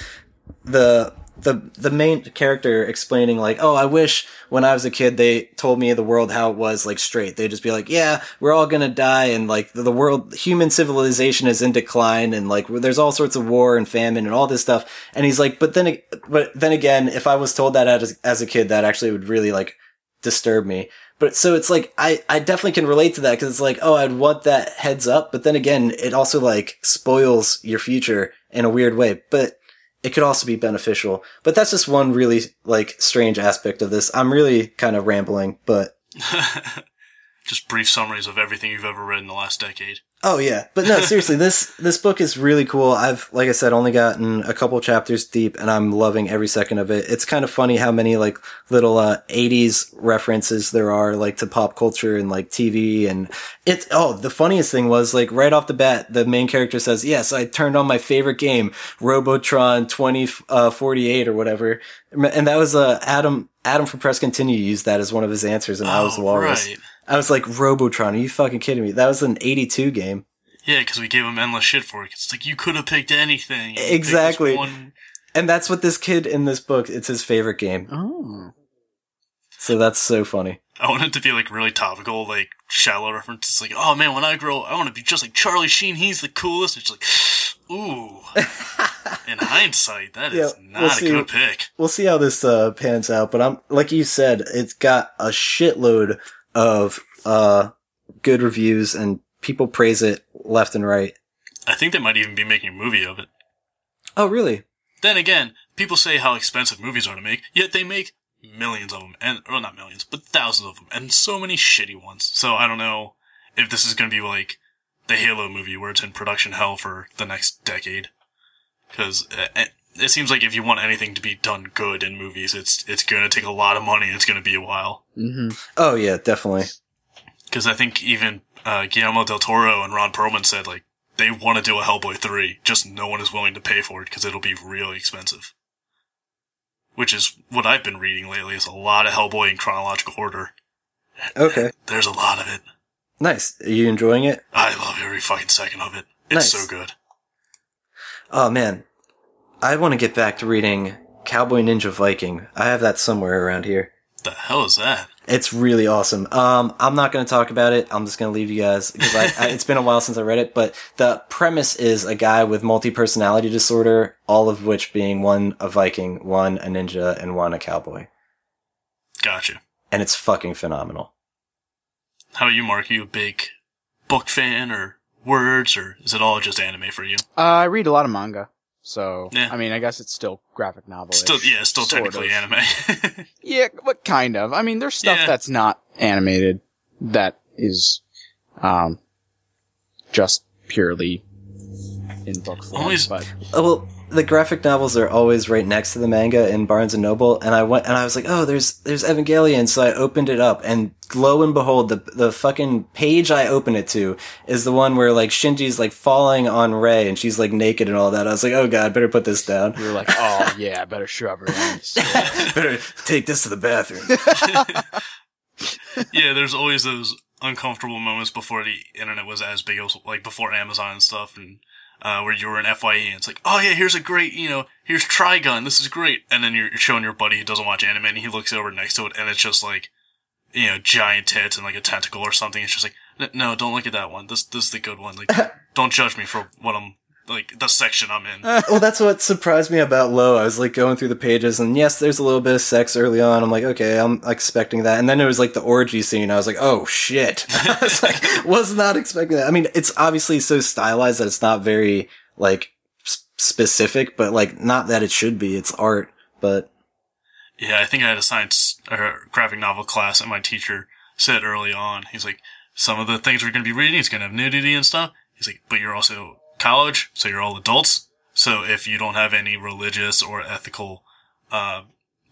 the main character explaining, like, oh, I wish when I was a kid they told me the world how it was, like, straight. They'd just be like, yeah, we're all gonna die, and, like, the world, human civilization is in decline, and, like, there's all sorts of war and famine and all this stuff. And he's like, but then again, if I was told that as a kid, that actually would really, like, disturb me. But so it's like, I definitely can relate to that, because it's like, oh, I'd want that heads up, but then again, it also, like, spoils your future in a weird way. But it could also be beneficial. But that's just one really, like, strange aspect of this. I'm really kind of rambling, but... Just brief summaries of everything you've ever read in the last decade. Oh, yeah. But no, seriously, this book is really cool. I've, like I said, only gotten a couple chapters deep, and I'm loving every second of it. It's kind of funny how many, like, little 80s references there are, like, to pop culture and, like, TV. And it's, oh, the funniest thing was, like, right off the bat, the main character says, yes, I turned on my favorite game, Robotron 2048 or whatever. And that was Adam from Press Continue used that as one of his answers, and I was the Walrus. Right. I was like, Robotron, are you fucking kidding me? That was an 82 game. Yeah, because we gave him endless shit for it. It's like, you could have picked anything. Exactly. And that's what this kid in this book, it's his favorite game. Oh. So that's so funny. I want it to be, like, really topical, like, shallow references. Like, oh, man, when I grow up, I want to be just like Charlie Sheen. He's the coolest. It's like... Ooh. In hindsight, that is a good pick. We'll see how this pans out, but I'm like you said, it's got a shitload of good reviews and people praise it left and right. I think they might even be making a movie of it. Oh, really? Then again, people say how expensive movies are to make, yet they make millions of them, and well, not millions, but thousands of them, and so many shitty ones. So I don't know if this is going to be like the Halo movie where it's in production hell for the next decade. Because it seems like if you want anything to be done good in movies, it's going to take a lot of money. It's going to be a while. Mm-hmm. Oh, yeah, definitely. Because I think even Guillermo del Toro and Ron Perlman said, like, they want to do a Hellboy 3, just no one is willing to pay for it because it'll be really expensive. Which is what I've been reading lately, is a lot of Hellboy in chronological order. Okay. There's a lot of it. Nice. Are you enjoying it? I love every fucking second of it. It's so good. Oh, man. I want to get back to reading Cowboy Ninja Viking. I have that somewhere around here. The hell is that? It's really awesome. I'm not going to talk about it. I'm just going to leave you guys, because it's been a while since I read it, but the premise is a guy with multi-personality disorder, all of which being one a Viking, one a ninja, and one a cowboy. Gotcha. And it's fucking phenomenal. How are you, Mark? Are you a big book fan, or words, or is it all just anime for you? I read a lot of manga, so yeah. I mean, I guess it's still graphic novel-ish. Still technically anime. Yeah, but kind of. I mean, there's stuff that's not animated that is just purely in book form. The graphic novels are always right next to the manga in Barnes and Noble, and I went and I was like, "Oh, there's Evangelion," so I opened it up, and lo and behold, the fucking page I opened it to is the one where, like, Shinji's, like, falling on Rei, and she's, like, naked and all that. I was like, "Oh God, better put this down." You were like, "Oh yeah, I better shove her in." Better take this to the bathroom. Yeah, there's always those uncomfortable moments before the internet was as big as, like, before Amazon and stuff, and. Where you were in FYE, and it's like, oh yeah, here's a great, here's Trigun, this is great. And then you're showing your buddy who doesn't watch anime, and he looks over next to it, and it's just like, giant tits and like a tentacle or something. It's just like, no, don't look at that one. This is the good one. Like, don't judge me for what I'm, like, the section I'm in. Well, that's what surprised me about Low. I was, like, going through the pages, and yes, there's a little bit of sex early on. I'm like, okay, I'm expecting that. And then it was, like, the orgy scene. I was like, oh, shit. I was like, was not expecting that. I mean, it's obviously so stylized that it's not very, like, specific, but, like, not that it should be. It's art, but... Yeah, I think I had a science or graphic novel class, and my teacher said early on, he's like, some of the things we're going to be reading, it's going to have nudity and stuff. He's like, but you're also... college, so you're all adults, so if you don't have any religious or ethical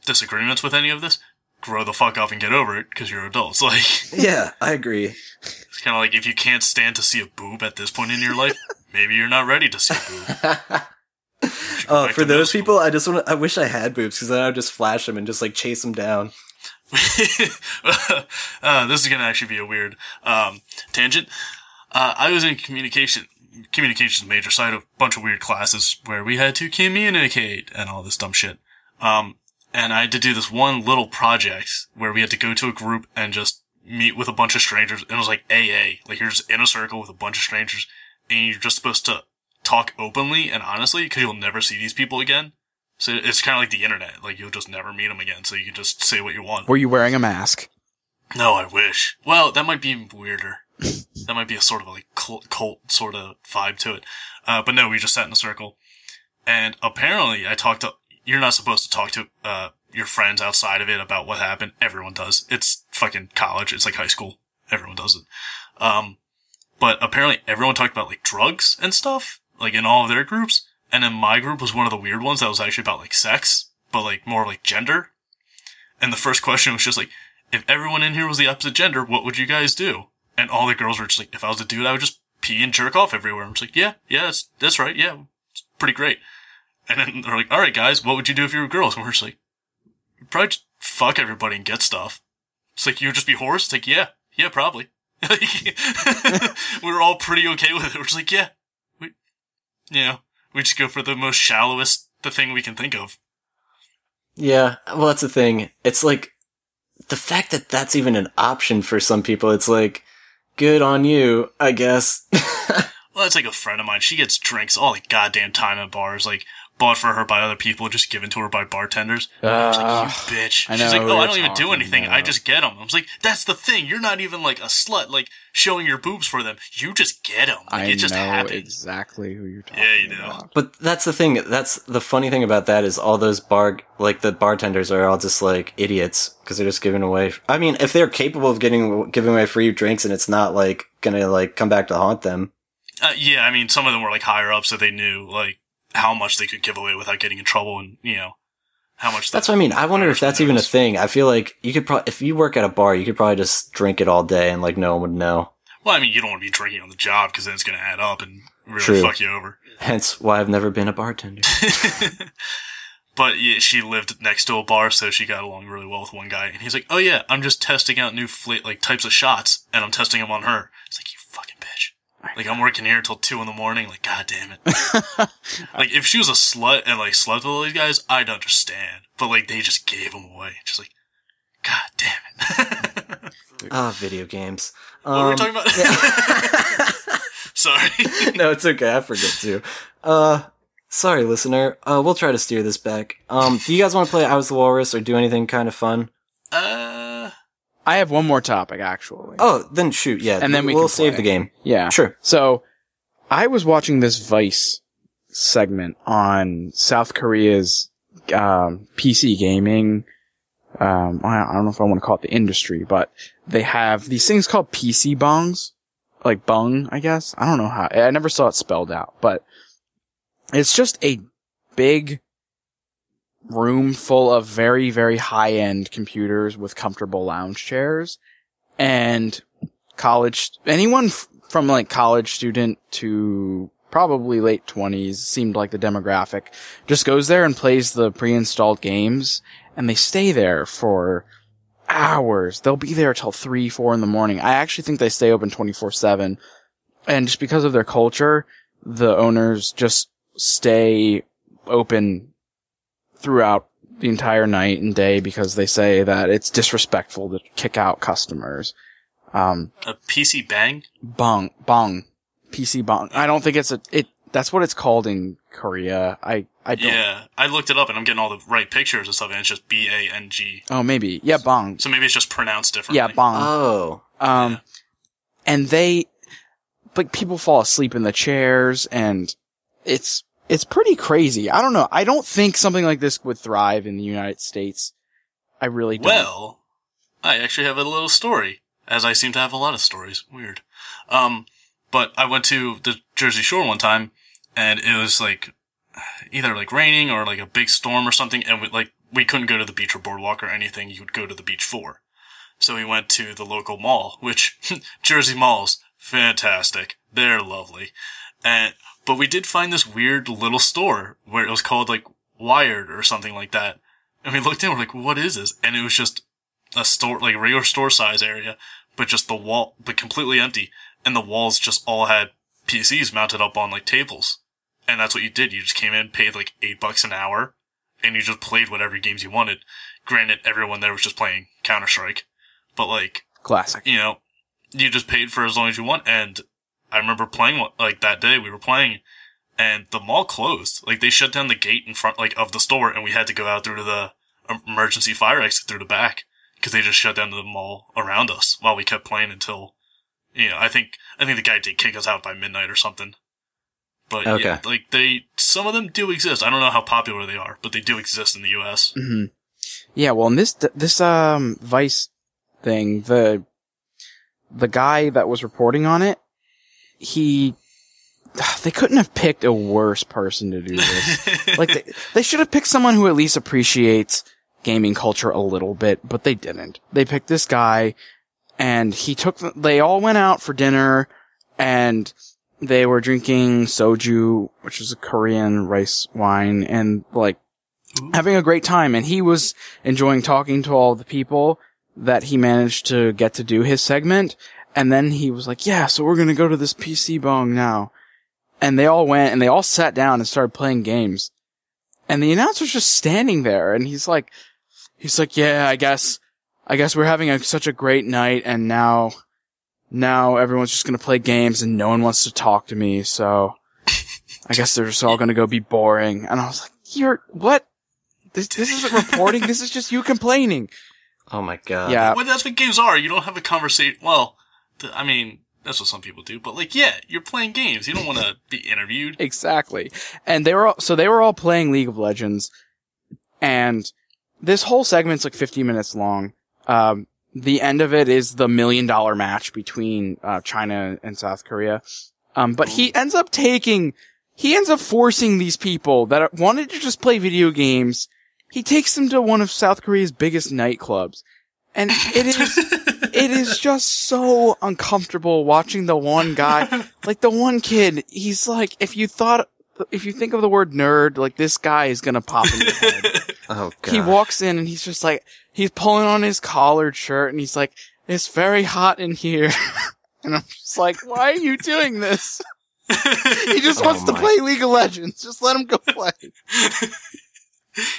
disagreements with any of this, grow the fuck up and get over it, because you're adults. Like, yeah, I agree. It's kind of like, if you can't stand to see a boob at this point in your life, maybe you're not ready to see a boob. Oh, for those people, I just want to, I wish I had boobs, because then I would just flash them and just, like, chase them down. This is going to actually be a weird tangent. I was in communications major, so I had a bunch of weird classes where we had to communicate and all this dumb shit. And I had to do this one little project where we had to go to a group and just meet with a bunch of strangers, and it was like AA. Like, you're just in a circle with a bunch of strangers, and you're just supposed to talk openly and honestly, because you'll never see these people again. So it's kind of like the internet. Like, you'll just never meet them again, so you can just say what you want. Were you wearing a mask? No, I wish. Well, that might be even weirder. That might be a sort of, like, cult sort of vibe to it. But no, we just sat in a circle. And apparently I talked to, you're not supposed to talk to, your friends outside of it about what happened. Everyone does. It's fucking college. It's like high school. Everyone does it. But apparently everyone talked about like drugs and stuff, like in all of their groups. And then my group was one of the weird ones that was actually about like sex, but like more like gender. And the first question was just like, if everyone in here was the opposite gender, what would you guys do? And all the girls were just like, if I was a dude, I would just pee and jerk off everywhere. I'm just like, yeah, that's right. Yeah, it's pretty great. And then they're like, all right, guys, what would you do if you were girls? And we're just like, you'd probably just fuck everybody and get stuff. It's like, you would just be whores? It's like, yeah, probably. We were all pretty okay with it. We're just like, yeah, we just go for the most shallowest, the thing we can think of. Yeah, well, that's the thing. It's like, the fact that that's even an option for some people, it's like, good on you, I guess. Well, it's like a friend of mine. She gets drinks all the goddamn time at bars, like, bought for her by other people, just given to her by bartenders. I was like, you bitch. She's like, oh, I don't even do anything. I just get them. I was like, that's the thing. You're not even, like, a slut, like, showing your boobs for them. You just get them. Like, it just happens. I know exactly who you're talking about. Yeah, you know. But that's the thing. That's the funny thing about that is all those the bartenders are all just, like, idiots because they're just giving away. I mean, if they're capable of giving away free drinks and it's not, like, gonna, like, come back to haunt them. Yeah, I mean, some of them were, like, higher up, so they knew, like, how much they could give away without getting in trouble and, you know, how much... That's what I mean. I wonder if that's even a thing. I feel like you could probably... If you work at a bar, you could probably just drink it all day and, like, no one would know. Well, I mean, you don't want to be drinking on the job because then it's going to add up and really fuck you over. Hence why I've never been a bartender. But yeah, she lived next to a bar, so she got along really well with one guy. And he's like, oh, yeah, I'm just testing out new types of shots, and I'm testing them on her. It's like, you fucking bitch. Like, I'm working here till 2 a.m, like, god damn it. Like, if she was a slut and, like, slept with all these guys, I'd understand. But, like, they just gave them away. Just like, god damn it. Ah, video games. What were we talking about? Yeah. Sorry. No, it's okay. I forget too. Sorry, listener. We'll try to steer this back. Do you guys want to play I Was the Walrus or do anything kind of fun? I have one more topic, actually. Oh, then shoot, yeah. And then we'll save the game. Yeah. Sure. So, I was watching this Vice segment on South Korea's PC gaming. I don't know if I want to call it the industry, but they have these things called PC bongs. Like bung, I guess. I don't know how. I never saw it spelled out, but it's just a big room full of very, very high-end computers with comfortable lounge chairs, and anyone from like college student to probably late 20s seemed like the demographic, just goes there and plays the pre-installed games, and they stay there for hours. They'll be there till 3-4 in the morning. I actually think they stay open 24/7, and just because of their culture, the owners just stay open throughout the entire night and day because they say that it's disrespectful to kick out customers. A PC bang? Bong. PC bong. I don't think that's what it's called in Korea. I don't. Yeah, I looked it up and I'm getting all the right pictures and stuff and it's just B-A-N-G. Oh, maybe. Yeah, bong. So maybe it's just pronounced differently. Yeah, bong. Oh. Yeah. And people fall asleep in the chairs and it's pretty crazy. I don't know. I don't think something like this would thrive in the United States. I really don't. Well, I actually have a little story, as I seem to have a lot of stories. Weird. But I went to the Jersey Shore one time, and it was, like, either, like, raining or, like, a big storm or something, and, we couldn't go to the beach or boardwalk or anything you would go to the beach for. So we went to the local mall, which, Jersey malls, fantastic. They're lovely. But we did find this weird little store where it was called, like, Wired or something like that. And we looked in, we're like, what is this? And it was just a store, like, a regular store size area, but just the wall, but completely empty. And the walls just all had PCs mounted up on, like, tables. And that's what you did. You just came in, paid, like, $8 an hour, and you just played whatever games you wanted. Granted, everyone there was just playing Counter-Strike. But, like... Classic. You know, you just paid for as long as you want, and... I remember playing, like, that day we were playing, and the mall closed. Like, they shut down the gate in front, like, of the store, and we had to go out through to the emergency fire exit through the back, because they just shut down the mall around us while we kept playing until, you know, I think the guy did kick us out by midnight or something. But okay. Yeah, like they, some of them do exist. I don't know how popular they are, but they do exist in the U.S. Mm-hmm. Yeah, well, in this Vice thing, the guy that was reporting on it, they couldn't have picked a worse person to do this. Like they should have picked someone who at least appreciates gaming culture a little bit, but they didn't. They picked this guy, and they all went out for dinner, and they were drinking soju, which is a Korean rice wine, and like having a great time. And he was enjoying talking to all the people that he managed to get to do his segment. And then he was like, yeah, so we're going to go to this PC bong now. And they all went and they all sat down and started playing games. And the announcer's just standing there. And he's like, yeah, I guess we're having such a great night. And now everyone's just going to play games and no one wants to talk to me. So I guess they're just all going to go be boring. And I was like, what? This isn't reporting. This is just you complaining. Oh my God. Yeah. Well, that's what games are. You don't have a conversation. Well, I mean, that's what some people do, but like, yeah, you're playing games. You don't want to be interviewed. Exactly. And they were all playing League of Legends, and this whole segment's like 50 minutes long. The end of it is the $1 million match between China and South Korea. But he ends up forcing these people that wanted to just play video games. He takes them to one of South Korea's biggest nightclubs. And it is just so uncomfortable watching the one guy, like the one kid, he's like, if you think of the word nerd, like this guy is going to pop in your head. Oh God. He walks in and he's just like, he's pulling on his collared shirt and he's like, it's very hot in here. And I'm just like, why are you doing this? He just wants to play League of Legends. Just let him go play.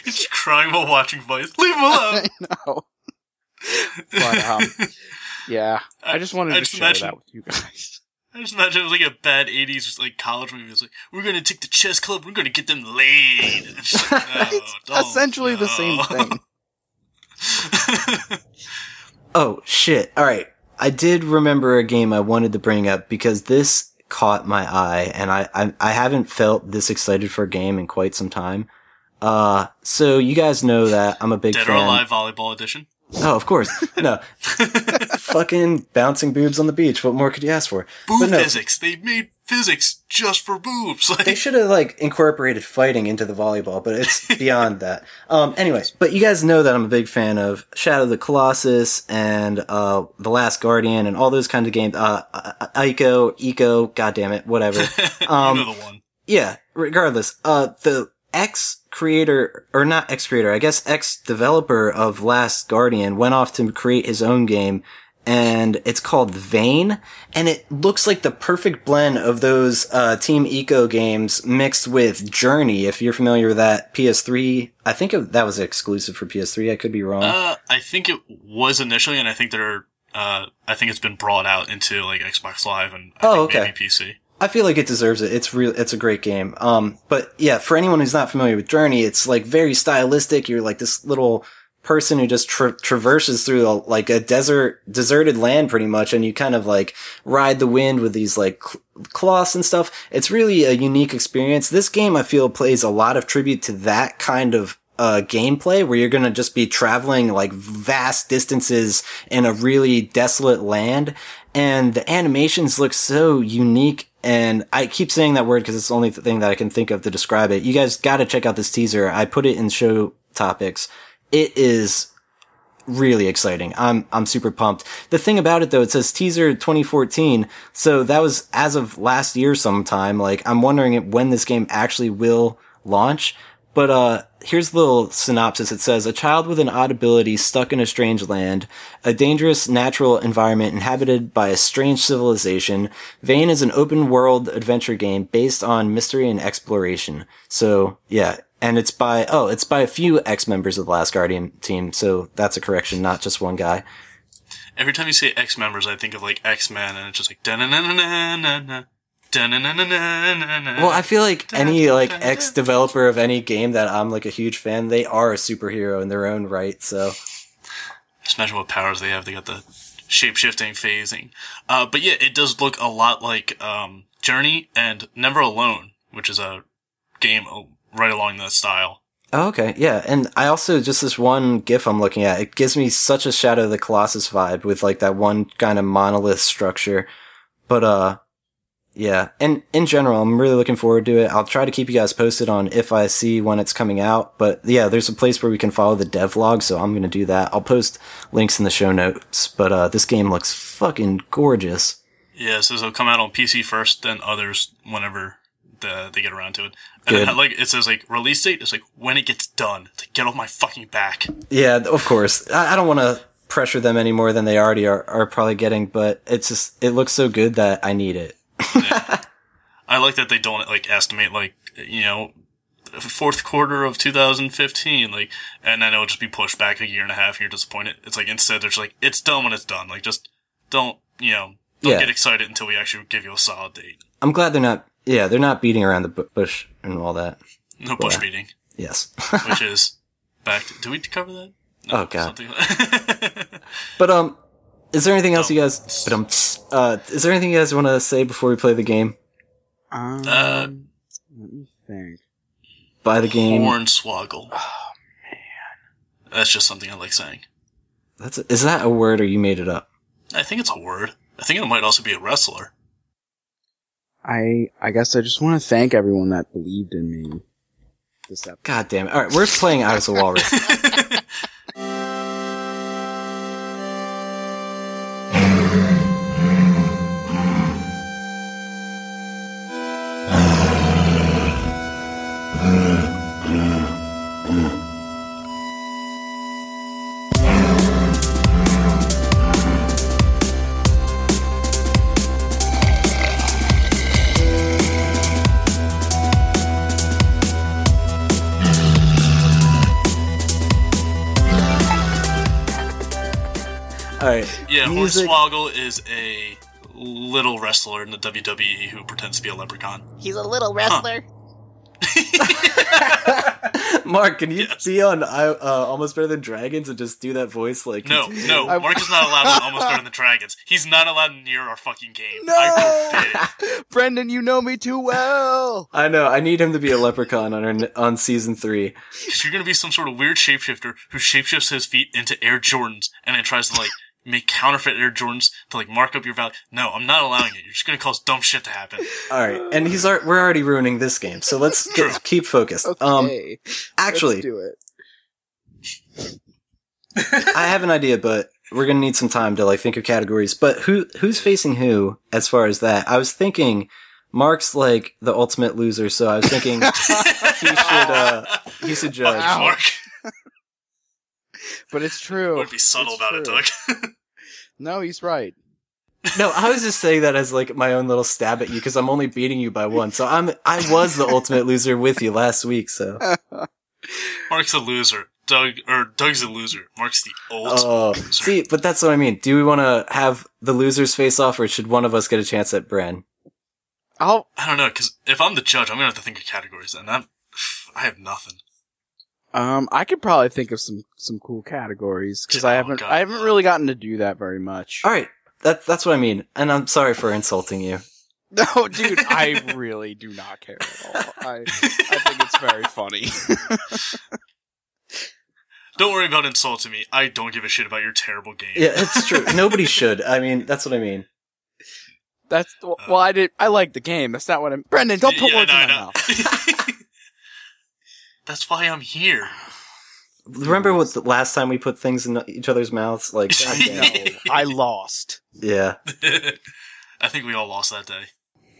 He's crying while watching Vice. Leave him alone. I know. But, yeah. I just wanted to share that with you guys. I just imagine it was like a bad 80s like college movie. It was like, we're going to take the chess club. We're going to get them laid. It's like, no, essentially the same thing. Oh, shit. All right. I did remember a game I wanted to bring up because this caught my eye, and I haven't felt this excited for a game in quite some time. So you guys know that I'm a big fan. Dead or Alive Volleyball Edition? Oh, of course. No. Fucking bouncing boobs on the beach. What more could you ask for? Boob physics. They made physics just for boobs. Like. They should have, like, incorporated fighting into the volleyball, but it's beyond that. Anyways, but you guys know that I'm a big fan of Shadow of the Colossus and The Last Guardian and all those kinds of games. Ico, goddammit, whatever. You know the one. Yeah, regardless. The ex-creator, or not ex-creator, I guess ex-developer of Last Guardian went off to create his own game, and it's called Vane, and it looks like the perfect blend of those Team Ico games mixed with Journey, if you're familiar with that PS3. I think that was exclusive for PS3, I could be wrong. I think it was initially, and I think I think it's been brought out into like Xbox Live and maybe PC. I feel like it deserves it. It's a great game. But yeah, for anyone who's not familiar with Journey, it's like very stylistic. You're like this little person who just traverses through a deserted land pretty much, and you kind of like ride the wind with these like cloths and stuff. It's really a unique experience. This game, I feel, plays a lot of tribute to that kind of gameplay where you're gonna just be traveling like vast distances in a really desolate land, and the animations look so unique. And I keep saying that word because it's the only thing that I can think of to describe it. You guys got to check out this teaser. I put it in show topics. It is really exciting. I'm super pumped. The thing about it, though, it says teaser 2014. So that was as of last year sometime. Like, I'm wondering when this game actually will launch. But here's a little synopsis. It says, a child with an odd ability stuck in a strange land, a dangerous natural environment inhabited by a strange civilization. Vane is an open-world adventure game based on mystery and exploration. So, yeah. And it's by a few ex-members of the Last Guardian team. So that's a correction, not just one guy. Every time you say ex-members, I think of, like, X-Men, and it's just like, da-na-na-na-na-na-na. Well, I feel like any like ex-developer of any game that I'm like a huge fan, they are a superhero in their own right. So, just imagine what powers they have. They got the shape-shifting, phasing. But yeah, it does look a lot like Journey and Never Alone, which is a game right along that style. Oh, okay, yeah. And I also, just this one GIF I'm looking at, it gives me such a Shadow of the Colossus vibe with, like, that one kind of monolith structure. But, yeah. And in general, I'm really looking forward to it. I'll try to keep you guys posted on if I see when it's coming out. But, yeah, there's a place where we can follow the devlog, so I'm going to do that. I'll post links in the show notes. But this game looks fucking gorgeous. Yeah, so it'll come out on PC first, then others whenever they get around to it. And then, like, it says, like, release date. It's like, when it gets done. It's like, get off my fucking back. Yeah, of course. I don't want to pressure them any more than they already are probably getting, but it's just, it looks so good that I need it. Yeah. I like that they don't, like, estimate, like, you know, fourth quarter of 2015, like, and then it'll just be pushed back a year and a half and you're disappointed. It's like, instead, they're just like, it's done when it's done. Like, just don't, you know, don't get excited until we actually give you a solid date. I'm glad they're not... Yeah, they're not beating around the bush and all that. No bush beating. Yes. Which is back to... Did we cover that? No, oh, God. Like but, is there anything else you guys... is there anything you guys want to say before we play the game? Let me think. Buy the game. Hornswoggle. Oh, man. That's just something I like saying. Is that a word or you made it up? I think it's a word. I think it might also be a wrestler. I guess I just want to thank everyone that believed in me this episode. God damn it. All right, we're playing Out of the Walrus. Yeah, music. Hornswoggle is a little wrestler in the WWE who pretends to be a leprechaun. He's a little wrestler. Huh. Mark, can you be on Almost Better Than Dragons and just do that voice? Like No. Mark is not allowed on Almost Better Than Dragons. He's not allowed near our fucking game. No! I forbid it. Brendan, you know me too well. I know. I need him to be a leprechaun on season 3. You're going to be some sort of weird shapeshifter who shapeshifts his feet into Air Jordans and then tries to, like, make counterfeit Air Jordans to, like, mark up your value. No, I'm not allowing it. You're just gonna cause dumb shit to happen. Alright, and we're already ruining this game, so let's keep focused. Okay. Actually, let's do it. I have an idea, but we're gonna need some time to, like, think of categories. But who's facing who as far as that? I was thinking Mark's, like, the ultimate loser, so I was thinking he should judge. Wow. Mark. But it's true. Don't be subtle about it, Doug. No, he's right. No, I was just saying that as, like, my own little stab at you because I'm only beating you by one. So I was the ultimate loser with you last week. So Mark's a loser. Doug's a loser. Mark's the ultimate loser. See, but that's what I mean. Do we want to have the losers face off, or should one of us get a chance at Bren? I don't know, because if I'm the judge, I'm gonna have to think of categories, and I have nothing. I could probably think of some cool categories because I haven't really gotten to do that very much. All right, that's what I mean, and I'm sorry for insulting you. No, dude, I really do not care at all. I think it's very funny. Don't worry about insulting me. I don't give a shit about your terrible game. Yeah, it's true. Nobody should. I mean, that's what I mean. That's well, I like the game. That's not what I'm. Brendan, don't put words in my mouth. That's why I'm here. Remember what the last time we put things in each other's mouths? Like, goddamn, I lost. Yeah. I think we all lost that day.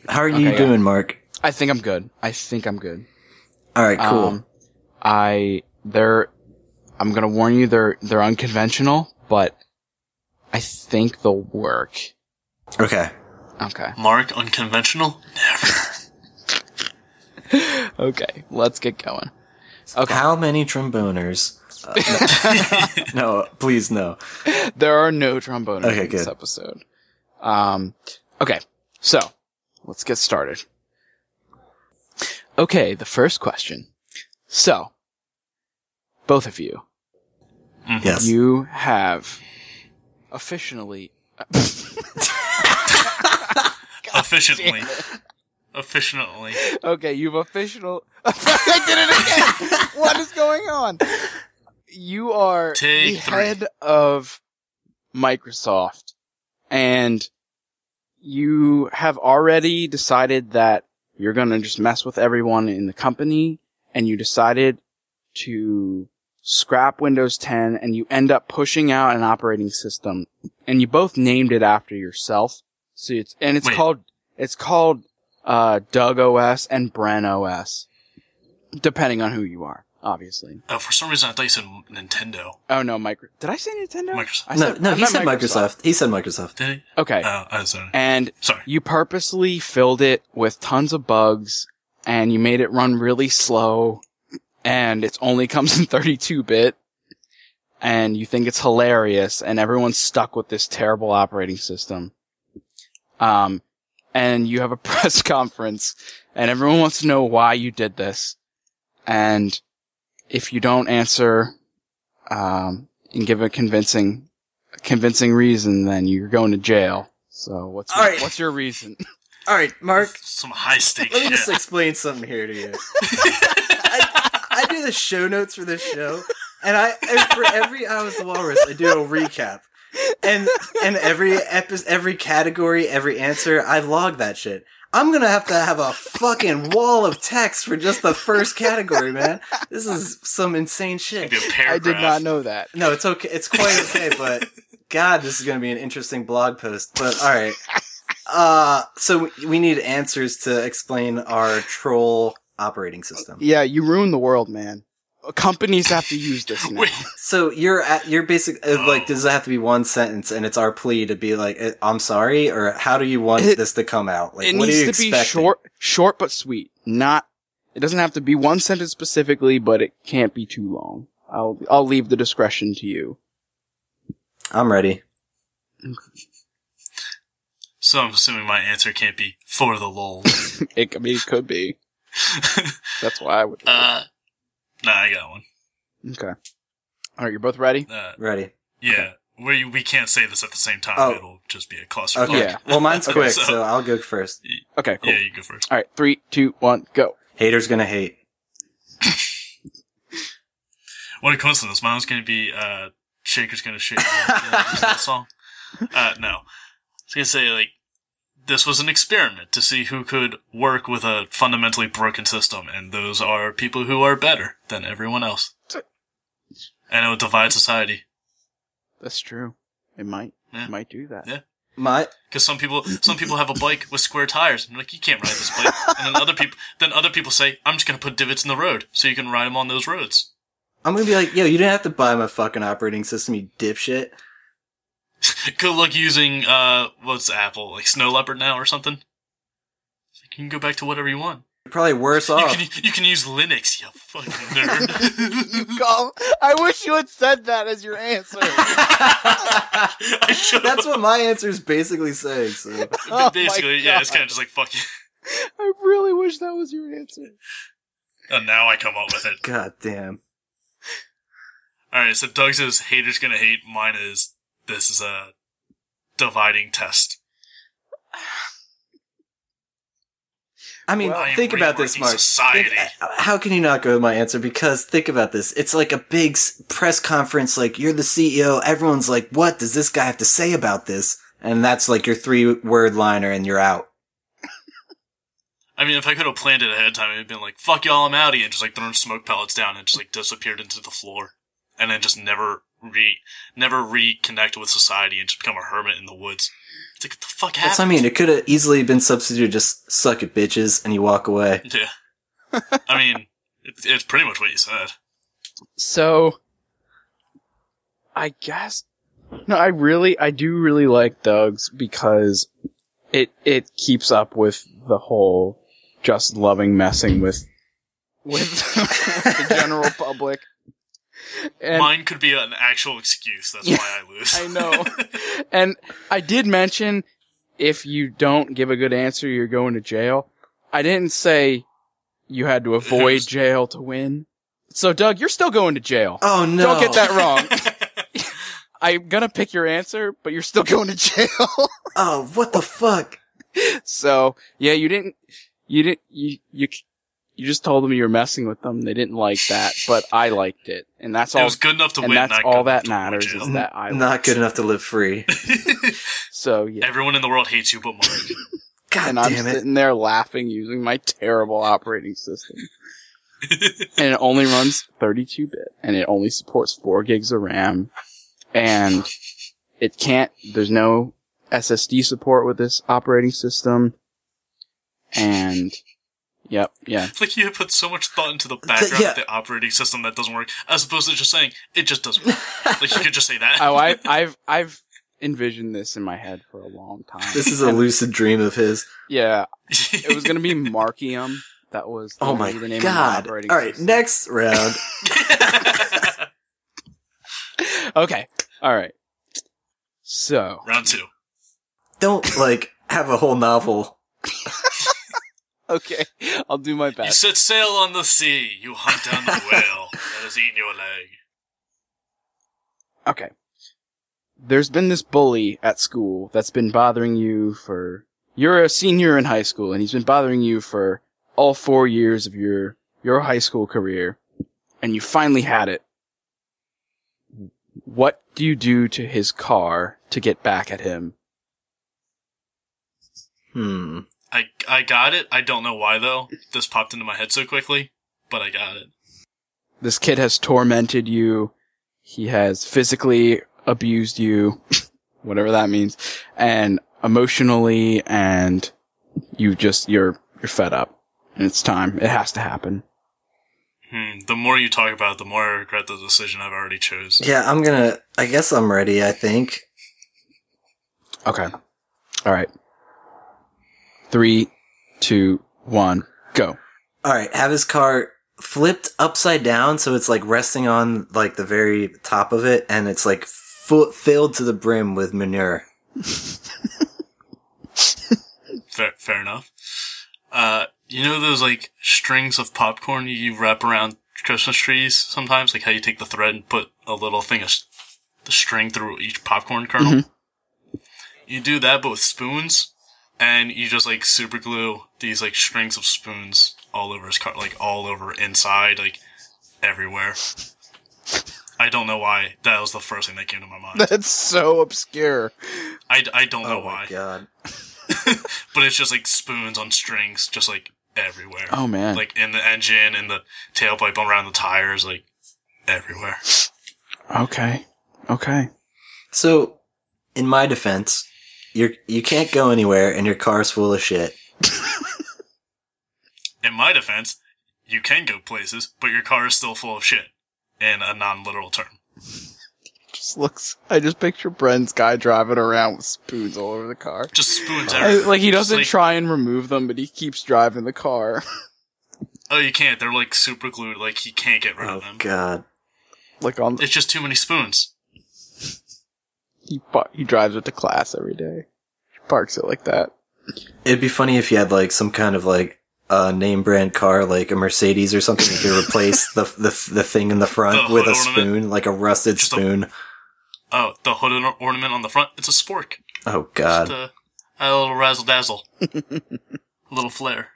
How are you doing, Mark? I think I'm good. All right, cool. I'm going to warn you, they're unconventional, but I think they'll work. Okay. Mark, unconventional? Never. Okay, let's get going. Okay. How many tromboners? No. No, please no. There are no tromboners in this episode. Okay, so let's get started. Okay, the first question. So, both of you, yes, you have officially, Officially. Okay, you've official. I did it again! What is going on? You are head of Microsoft, and you have already decided that you're gonna just mess with everyone in the company, and you decided to scrap Windows 10, and you end up pushing out an operating system, and you both named it after yourself. So it's called Doug OS and Bren OS, depending on who you are, obviously. Oh, for some reason I thought you said Nintendo. Oh no, did I say Nintendo? Microsoft. He said Microsoft. He said Microsoft. Did he? Okay. Oh, I'm sorry. And you purposely filled it with tons of bugs, and you made it run really slow. And it only comes in 32-bit, and you think it's hilarious, and everyone's stuck with this terrible operating system. And you have a press conference, and everyone wants to know why you did this. And if you don't answer, and give a convincing reason, then you're going to jail. So what's your reason? All right, Mark. Some high stakes. Let me just explain something here to you. I do the show notes for this show, and for every Eye of the Walrus, I do a recap, and every category, every answer, I log that shit. I'm gonna have to have a fucking wall of text for just the first category, man. This is some insane shit. I did not know that. No, it's okay. It's quite okay, but God, this is gonna be an interesting blog post. But all right, so we need answers to explain our troll operating system. Yeah, you ruined the world, man. Companies have to use this now. So you're basically like, does it have to be one sentence? And it's our plea to be like, I'm sorry, or how do you want this to come out? Like, what do you expect? It needs to be short but sweet. It doesn't have to be one sentence specifically, but it can't be too long. I'll leave the discretion to you. I'm ready. So I'm assuming my answer can't be for the lol. It could be. That's why I would. I got one. Okay. All right, you're both ready? Ready. Yeah, okay. We can't say this at the same time. Oh. It'll just be a clusterfuck. Okay. Yeah. Well, mine's quick, so I'll go first. Okay, cool. Yeah, you go first. All right, 3, 2, 1, go. Haters gonna hate. What a coincidence! Mine's gonna be "Shaker's gonna shake." That song. No, I was gonna say like. This was an experiment to see who could work with a fundamentally broken system, and those are people who are better than everyone else. And it would divide society. That's true. It might. Yeah. It might do that. Yeah. Might. Because some people have a bike with square tires, and like, you can't ride this bike. And then other people say, I'm just gonna put divots in the road, so you can ride them on those roads. I'm gonna be like, yo, you didn't have to buy my fucking operating system, you dipshit. Good luck using, what's Apple? Like Snow Leopard now or something? You can go back to whatever you want. You're probably worse off. You can use Linux, you fucking nerd. I wish you had said that as your answer. That's what my answer is basically saying. So. Oh basically, yeah, it's kind of just like, fuck you. I really wish that was your answer. And now I come up with it. God damn. Alright, so Doug's is haters gonna hate. Mine is this is a dividing test. I mean, think about this, Mark. How can you not go with my answer? Because think about this. It's like a big press conference. Like, you're the CEO. Everyone's like, what does this guy have to say about this? And that's like your 3-word liner and you're out. I mean, if I could have planned it ahead of time, it would have been like, fuck y'all, I'm outie. And just like thrown smoke pellets down and just like disappeared into the floor. And then just never reconnect with society and just become a hermit in the woods. It's like, what the fuck happened? That's what I mean. It could have easily been substituted just suck it, bitches, and you walk away. Yeah. I mean, it's pretty much what you said. So, I guess... No, I do really like Doug's because it keeps up with the whole just loving messing with the general public. And mine could be an actual excuse. That's why I lose. I know. And I did mention if you don't give a good answer, you're going to jail. I didn't say you had to avoid jail to win. So, Doug, you're still going to jail. Oh, no. Don't get that wrong. I'm going to pick your answer, but you're still going to jail. Oh, what the fuck? So, yeah, you didn't... You just told them you were messing with them. They didn't like that, but I liked it, and that's all. It was good enough to win. And that's all that matters is that I not good enough to live free. So yeah, everyone in the world hates you, but Mark. God and damn it! I'm sitting there laughing, using my terrible operating system, and it only runs 32-bit, and it only supports 4 gigs of RAM, and it can't. There's no SSD support with this operating system, and. Yep, yeah. It's like you put so much thought into the background of the operating system that doesn't work, as opposed to just saying, it just doesn't work. Like, you could just say that. Oh, I've envisioned this in my head for a long time. This is a lucid dream of his. Yeah. It was gonna be Markium. That was the name of the operating system. Alright, next round. Okay, alright. So. Round 2. Don't, have a whole novel. Okay, I'll do my best. You set sail on the sea. You hunt down the whale that has eaten your leg. Okay. There's been this bully at school that's been bothering you for... You're a senior in high school, and he's been bothering you for all 4 years of your high school career, and you finally had it. What do you do to his car to get back at him? I got it. I don't know why, though. This popped into my head so quickly, but I got it. This kid has tormented you. He has physically abused you, whatever that means, and emotionally, and you're fed up. And it's time. It has to happen. The more you talk about it, the more I regret the decision I've already chose. Yeah, I guess I'm ready, I think. Okay. All right. 3, 2, 1, go. Alright, have his car flipped upside down so it's resting on the very top of it, and it's filled to the brim with manure. Fair enough. You know those strings of popcorn you wrap around Christmas trees sometimes? How you take the thread and put a little thing of the string through each popcorn kernel? Mm-hmm. You do that but with spoons. And you just, super glue these, strings of spoons all over his car, all over inside, everywhere. I don't know why. That was the first thing that came to my mind. That's so obscure. I don't know why. Oh, my God. But it's just, spoons on strings, just, everywhere. Oh, man. In the engine, in the tailpipe, around the tires, everywhere. Okay. So, in my defense... You can't go anywhere, and your car's full of shit. In my defense, you can go places, but your car is still full of shit. In a non-literal term. I just picture Bren's guy driving around with spoons all over the car. Just spoons everywhere. He doesn't try and remove them, but he keeps driving the car. Oh, you can't. They're, super glued. He can't get rid of them. Oh, God. It's just too many spoons. He drives it to class every day. He parks it like that. It'd be funny if you had some kind of name brand car, a Mercedes or something. If you replace the thing in the front with a spoon, ornament. Like a rusted spoon. The hood ornament on the front. It's a spork. Oh God! Just a little razzle dazzle, a little flare.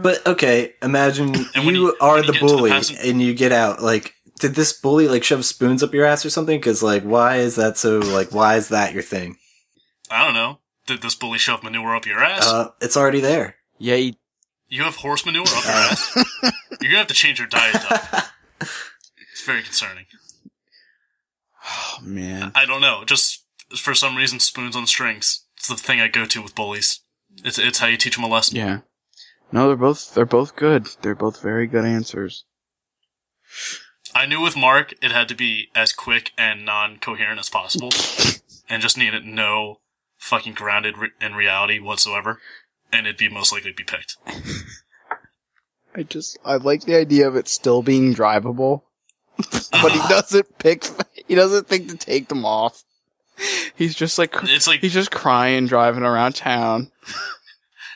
But okay, imagine you are the bully and you get out Did this bully, shove spoons up your ass or something? Because, why is that so, why is that your thing? I don't know. Did this bully shove manure up your ass? It's already there. Yeah, you have horse manure up your ass? You're gonna have to change your diet, though. It's very concerning. Oh, man. I don't know. Just, for some reason, spoons on strings. It's the thing I go to with bullies. It's how you teach them a lesson. Yeah. No, they're both good. They're both very good answers. I knew with Mark, it had to be as quick and non-coherent as possible, and just needed no fucking grounded in reality whatsoever, and it'd be most likely to be picked. I like the idea of it still being drivable, but he doesn't think to take them off. He's just he's just crying, driving around town.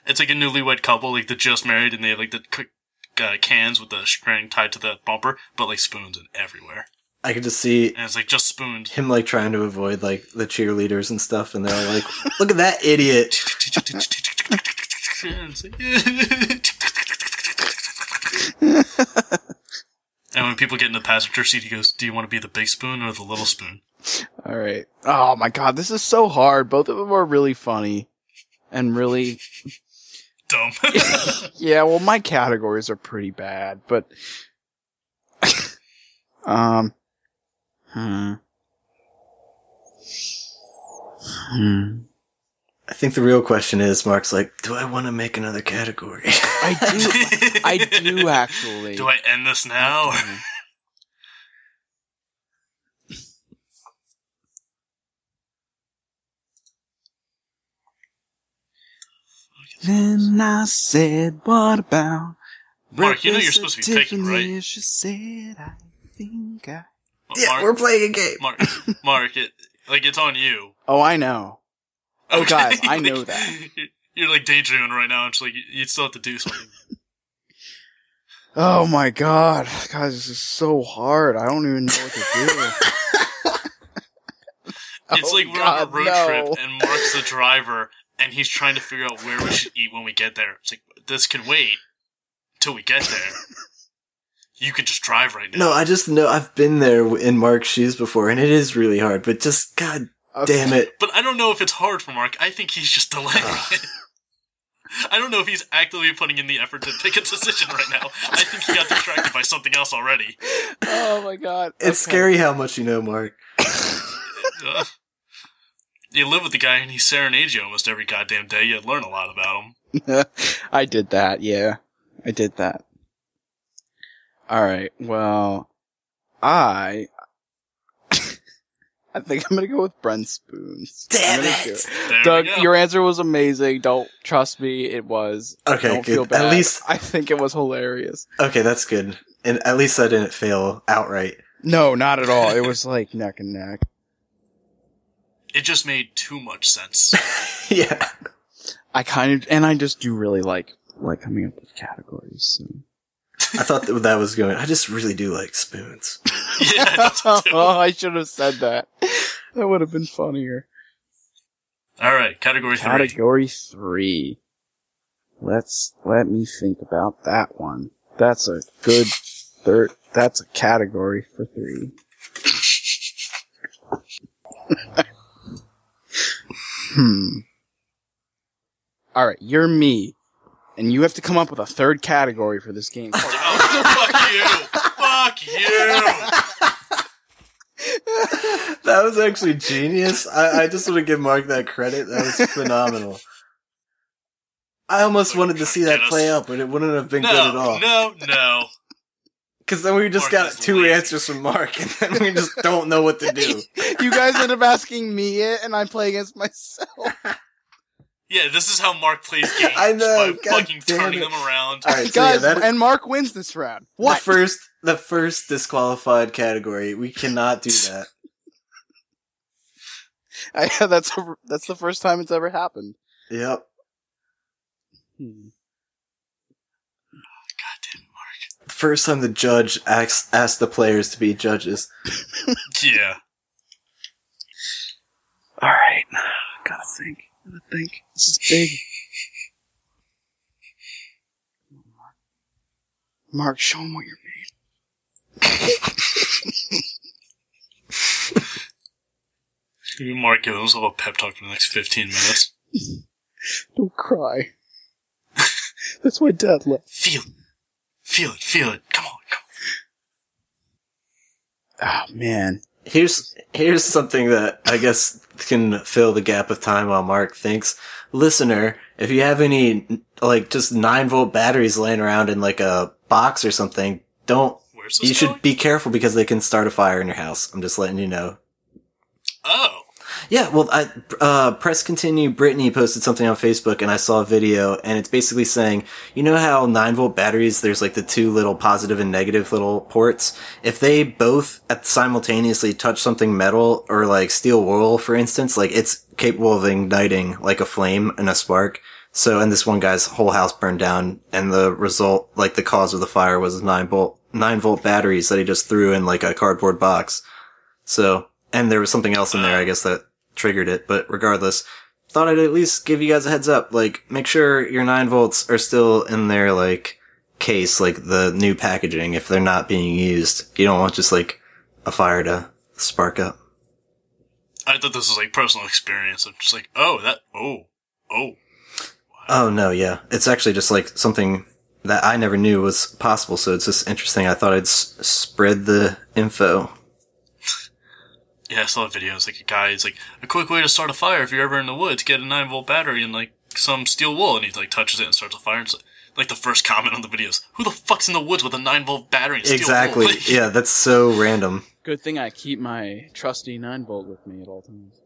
It's like a newlywed couple, they're just married, and they have cans with the string tied to the bumper, but spoons and everywhere. I could just see, and it's just spooned. Him trying to avoid the cheerleaders and stuff, and they're "Look at that idiot!" shit. And it's like, and when people get in the passenger seat, he goes, "Do you want to be the big spoon or the little spoon?" All right. Oh my god, this is so hard. Both of them are really funny and really dumb. Yeah, well, my categories are pretty bad, but I think the real question is, Mark's like, do I want to make another category? I do actually. Do I end this now? Then I said, what about Mark, you know you're supposed to be picking, right? She said, I think I... Well, yeah, Mark, we're playing a game. Mark, it's on you. Oh, I know. Okay. Oh, guys, I know like, that. You're like daydreaming right now. It's like, you still have to do something. Oh my god. Guys, this is so hard. I don't even know what to do. It's like we're on a road trip and Mark's the driver and he's trying to figure out where we should eat when we get there. It's like, this can wait till we get there. You could just drive right now. No, I just know I've been there in Mark's shoes before, and it is really hard, but just, god damn it. But I don't know if it's hard for Mark. I think he's just delaying it. I don't know if he's actively putting in the effort to pick a decision right now. I think he got distracted by something else already. Oh my god. It's scary how much you know, Mark. You live with the guy, and he serenades you almost every goddamn day. You learn a lot about him. I did that, yeah. I did that. Alright, well, I think I'm gonna go with Brent Spoons. Damn it! Doug, your answer was amazing. Don't trust me, it was. Okay, don't feel bad. At least I think it was hilarious. Okay, that's good. And at least I didn't fail outright. No, not at all. It was like neck and neck. It just made too much sense. Yeah. I just do really like coming up with categories, so. I thought that was going. I just really do like spoons. Yeah, I do. Oh, I should have said that. That would have been funnier. All right, category 3. Category 3. Let me think about that one. That's a good third. That's a category for 3. All right, you're me. And you have to come up with a third category for this game. Oh, fuck you! That was actually genius. I just want to give Mark that credit. That was phenomenal. I almost wanted to see that play out, but it wouldn't have been good at all. No. Because then we just got 2 answers from Mark, and then we just don't know what to do. You guys end up asking me it, and I play against myself. Yeah, this is how Mark plays games. I know, by fucking turning them around. All right, so guys, yeah, and Mark wins this round. What? The first disqualified category. We cannot do that. That's the first time it's ever happened. Yep. Goddamn, Mark. The first time the judge asked the players to be judges. Yeah. All right, gotta think. I think this is big. Mark, show him what you're made. Maybe Mark gives us a little pep talk for the next 15 minutes. Don't cry. That's why Dad left. Feel it. Come on. Oh, man. Here's something that I guess can fill the gap of time while Mark thinks. Listener, if you have any, just 9-volt batteries laying around in, a box or something, should be careful because they can start a fire in your house. I'm just letting you know. Oh. Yeah, well, Press Continue Brittany posted something on Facebook and I saw a video and it's basically saying, you know how 9-volt batteries, there's the 2 little positive and negative little ports? If they both simultaneously touch something metal or steel wool, for instance, it's capable of igniting a flame and a spark. So, and this one guy's whole house burned down and the result, the cause of the fire was 9-volt batteries that he just threw in a cardboard box. So, and there was something else in there, I guess, that triggered it, but regardless, thought I'd at least give you guys a heads up. Like, make sure your 9 volts are still in their, like, case, like, the new packaging, if they're not being used. You don't want just, like, a fire to spark up. I thought this was, like, personal experience. I'm just like, oh. Wow. Oh, no, yeah. It's actually just, like, something that I never knew was possible, so it's just interesting. I thought I'd spread the info. Yeah, I saw a video. It's like a guy. It's like, a quick way to start a fire if you're ever in the woods, get a 9-volt battery and, like, some steel wool, and he, like, touches it and starts a fire. It's like the first comment on the video is, who the fuck's in the woods with a 9-volt battery and steel wool? Exactly. Yeah, that's so random. Good thing I keep my trusty 9-volt with me at all times.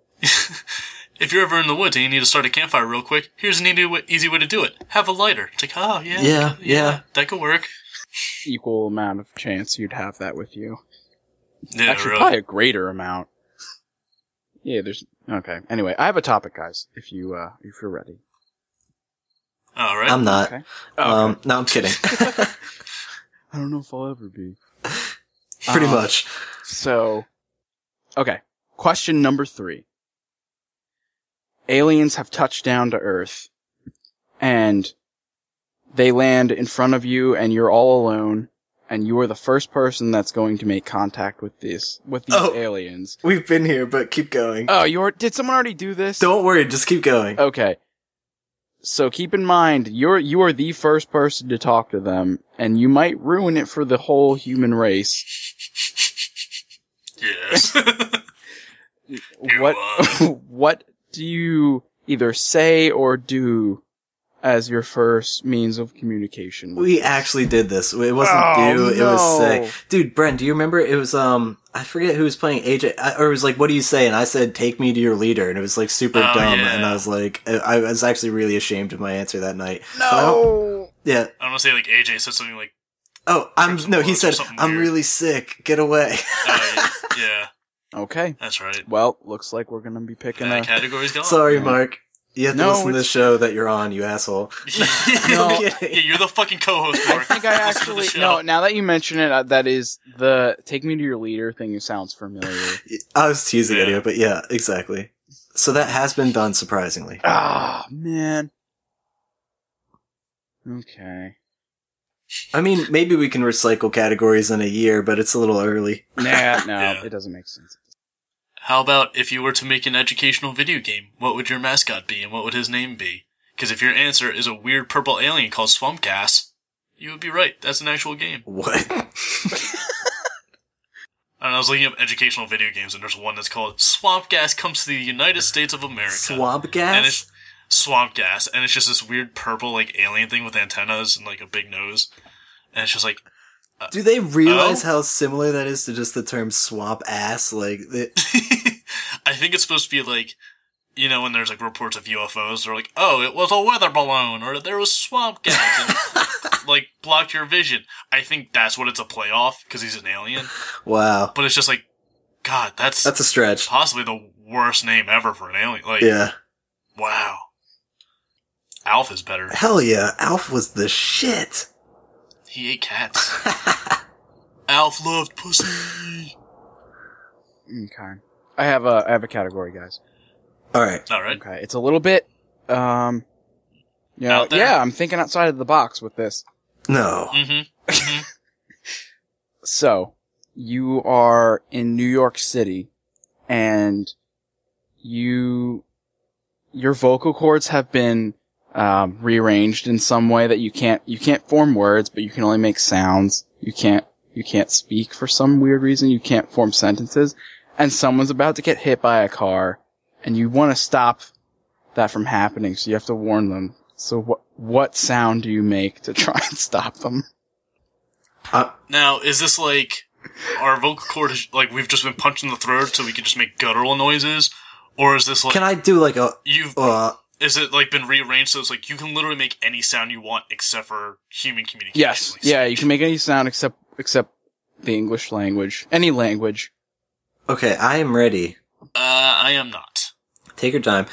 If you're ever in the woods and you need to start a campfire real quick, here's an easy way to do it. Have a lighter. It's like, oh, yeah. Yeah. That could work. Equal amount of chance you'd have that with you. Yeah, actually, really. Probably a greater amount. Yeah, there's... Okay. Anyway, I have a topic, guys, if you're ready. All right. I'm not. Okay. No, I'm kidding. I don't know if I'll ever be. Pretty much. So, okay. Question number 3. Aliens have touched down to Earth, and they land in front of you, and you're all alone, and you are the first person that's going to make contact with these aliens. We've been here, but keep going. Oh, did someone already do this? Don't worry, just keep going. Okay. So keep in mind, you are the first person to talk to them, and you might ruin it for the whole human race. Yes. What do you either say or do as your first means of communication? We actually did this. It wasn't it was say. Dude, Brent, do you remember? It was, I forget who was playing AJ, or it was like, what do you say? And I said, take me to your leader. And it was like super dumb. Yeah. And I was like, I was actually really ashamed of my answer that night. No! Yeah. I'm gonna say like AJ said something like, he said, I'm weird. Really sick. Get away. Yeah. Okay. That's right. Well, looks like we're going to be picking up. Category's gone. Sorry, Mark. You have to listen to the show that you're on, you asshole. No. Yeah, you're the fucking co-host, Mark. I think I actually... No, now that you mention it, that is the take me to your leader thing sounds familiar. I was teasing anyway, but yeah, exactly. So that has been done, surprisingly. Ah, man. Okay. I mean, maybe we can recycle categories in a year, but it's a little early. It doesn't make sense. How about if you were to make an educational video game, what would your mascot be and what would his name be? Because if your answer is a weird purple alien called Swampgas, you would be right. That's an actual game. What? And I was looking up educational video games, and there's one that's called Swampgas Comes to the United States of America. Swampgas? And it's Swampgas, and it's just this weird purple, like, alien thing with antennas and, like, a big nose. And it's just like... do they realize how similar that is to just the term swamp ass? Like, I think it's supposed to be like, you know, when there's like reports of UFOs, they're like, oh, it was a weather balloon, or there was swamp gas, and, like, blocked your vision. I think that's what it's a play off, because he's an alien. Wow. But it's just like, God, that's a stretch. Possibly the worst name ever for an alien. Like, yeah. Wow. Alf is better. Hell yeah, Alf was the shit. He ate cats. Alf loved pussy. Okay. I have a category, guys. All right. Okay. It's a little bit, I'm thinking outside of the box with this. No. Mm-hmm. So, you are in New York City, and your vocal cords have been rearranged in some way that you can't form words, but you can only make sounds. You can't speak for some weird reason. You can't form sentences. And someone's about to get hit by a car, and you want to stop that from happening, so you have to warn them. So what sound do you make to try and stop them? Now, is this like our vocal cord is like we've just been punched in the throat so we can just make guttural noises? Or is this like... Can I do like a... Is it, like, been rearranged so it's, like, you can literally make any sound you want except for human communication? Yes. Like, yeah, you can make any sound except the English language. Any language. Okay, I am ready. I am not. Take your time.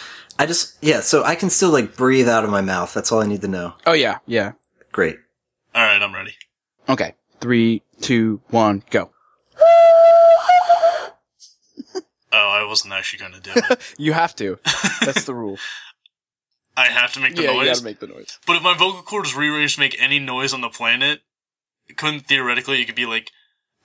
So I can still, like, breathe out of my mouth. That's all I need to know. Oh, yeah, yeah. Great. All right, I'm ready. Okay. 3, 2, 1, go. Oh, I wasn't actually going to do it. You have to. That's the rule. I have to make the noise? Yeah, you gotta make the noise. But if my vocal cords rearranged to make any noise on the planet, it couldn't theoretically, it could be like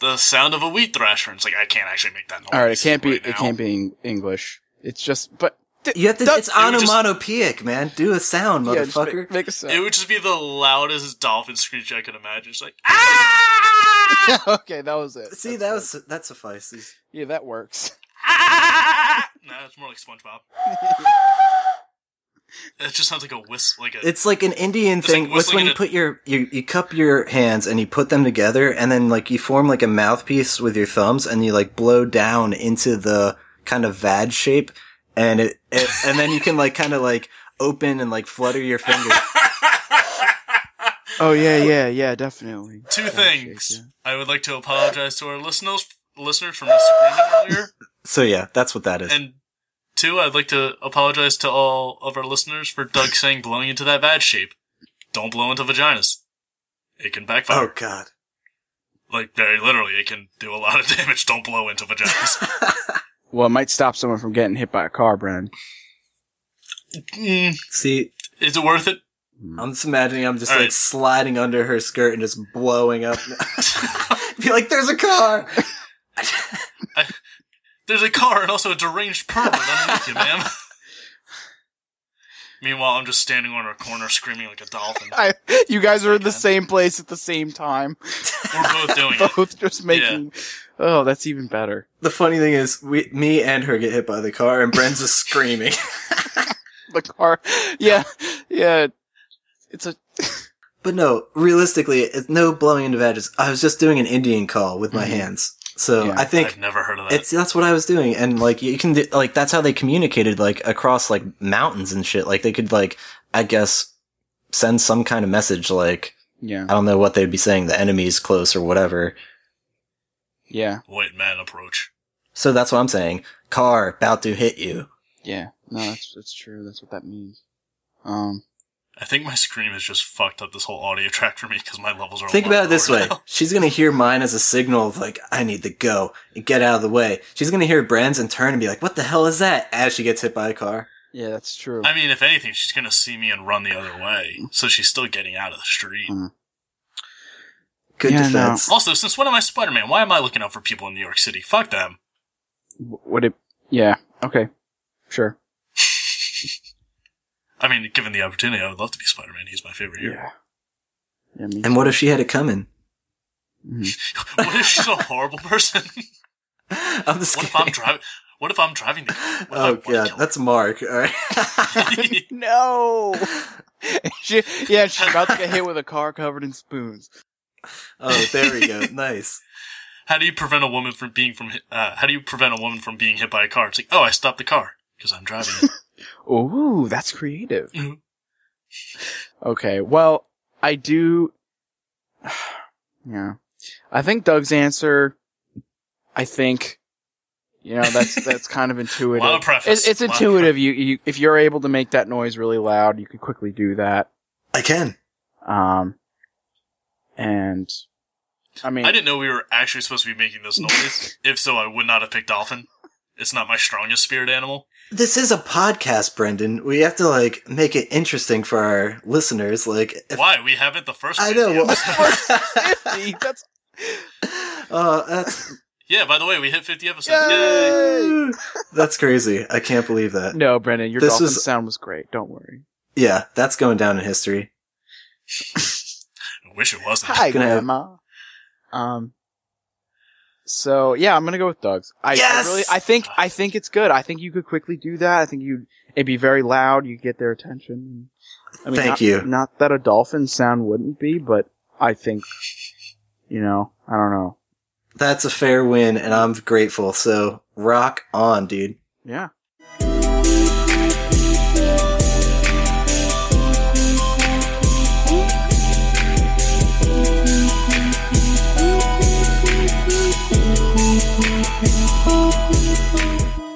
the sound of a wheat thrasher. And it's like, I can't actually make that noise. Alright, it can't be English. It's just, but... You have to, it's onomatopoeic, man. Do a sound, motherfucker. Make a sound. It would just be the loudest dolphin screech I could imagine. It's like, ah! Okay, that was it. See, that suffices. Yeah, that works. Ah! Nah, it's more like SpongeBob. It just sounds like a whistle. It's like an Indian thing. Like what's when you put you cup your hands and you put them together, and then like you form like a mouthpiece with your thumbs, and you like blow down into the kind of vad shape. And it and then you can like kind of like open and like flutter your fingers. Oh yeah, definitely. Two things. Shake, yeah. I would like to apologize to our listeners for misreading earlier. So yeah, that's what that is. And two, I'd like to apologize to all of our listeners for Doug saying blowing into that bad shape. Don't blow into vaginas. It can backfire. Oh god. Like very literally, it can do a lot of damage. Don't blow into vaginas. Well, it might stop someone from getting hit by a car, Brian. See, is it worth it? I'm just imagining I'm just like sliding under her skirt and just blowing up. Be like, there's a car! There's a car and also a deranged pervert underneath you, ma'am. Meanwhile, I'm just standing on her corner screaming like a dolphin. You guys are in the same place at the same time. We're both doing it. Both just making... Yeah. Oh, that's even better. The funny thing is, me and her get hit by the car, and Bren's just screaming. The car... Yeah. It's a... But no, realistically, it's no blowing into badges. I was just doing an Indian call with my hands. So, yeah. I think... I've never heard of that. That's what I was doing, and, like, you can... Like, that's how they communicated, like, across, like, mountains and shit. Like, they could, like, I guess, send some kind of message, like... Yeah. I don't know what they'd be saying, the enemy's close or whatever... Yeah. White man approach. So that's what I'm saying. Car about to hit you. Yeah. No, that's true. That's what that means. I think my scream has just fucked up this whole audio track for me because my levels are. Think about it this way: she's gonna hear mine as a signal of like, I need to go and get out of the way. She's gonna hear Bran's and turn and be like, "What the hell is that?" As she gets hit by a car. Yeah, that's true. I mean, if anything, she's gonna see me and run the other way, so she's still getting out of the street. Mm. Good defense. No. Also, since when am I Spider-Man? Why am I looking out for people in New York City? Fuck them. Yeah. Okay. Sure. I mean, given the opportunity, I would love to be Spider-Man. He's my favorite hero. Yeah. And what if she had it coming? What if she's a horrible person? I'm just kidding. What if I'm driving the car? Oh, God. That's Mark. All right. No. She's about to get hit with a car covered in spoons. Oh, there we go. Nice. How do you prevent a woman from being hit by a car? It's like, oh, I stopped the car because I'm driving it. Ooh, that's creative. Mm-hmm. Okay, well, yeah, I think Doug's answer. That's kind of intuitive. A lot of preface. It's intuitive. You if you're able to make that noise really loud, you can quickly do that. I can. And, I mean... I didn't know we were actually supposed to be making this noise. If so, I would not have picked dolphin. It's not my strongest spirit animal. This is a podcast, Brendan. We have to, like, make it interesting for our listeners, like... Why? We haven't the first 50. I know. Well, the first 50? That's... Yeah, by the way, we hit 50 episodes. Yay! That's crazy. I can't believe that. No, Brendan, your dolphin sound was great. Don't worry. Yeah, that's going down in history. Wish it wasn't. Hi, Grandma. So yeah, I'm gonna go with Doug's. Yes! I think it's good. I think you could quickly do that. I think it'd be very loud. You get their attention. I mean, Thank you. Not that a dolphin sound wouldn't be, but I think, I don't know. That's a fair win, and I'm grateful. So rock on, dude. Yeah.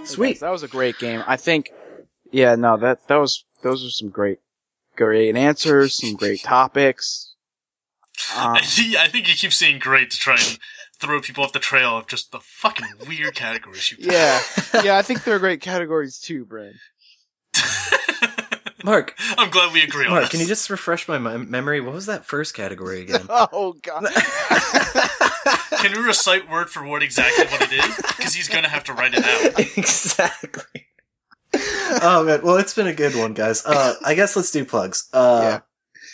Sweet. That was a great game. I think, those are some great answers, some great topics. I think you keep saying great to try and throw people off the trail of just the fucking weird categories you pick. Yeah, I think they're great categories too, Brad. Mark. I'm glad we agree on this. Mark, can you just refresh my memory? What was that first category again? Oh, God. Can you recite word for word exactly what it is? Because he's going to have to write it out. Exactly. Oh, man. Well, it's been a good one, guys. I guess let's do plugs. Yeah.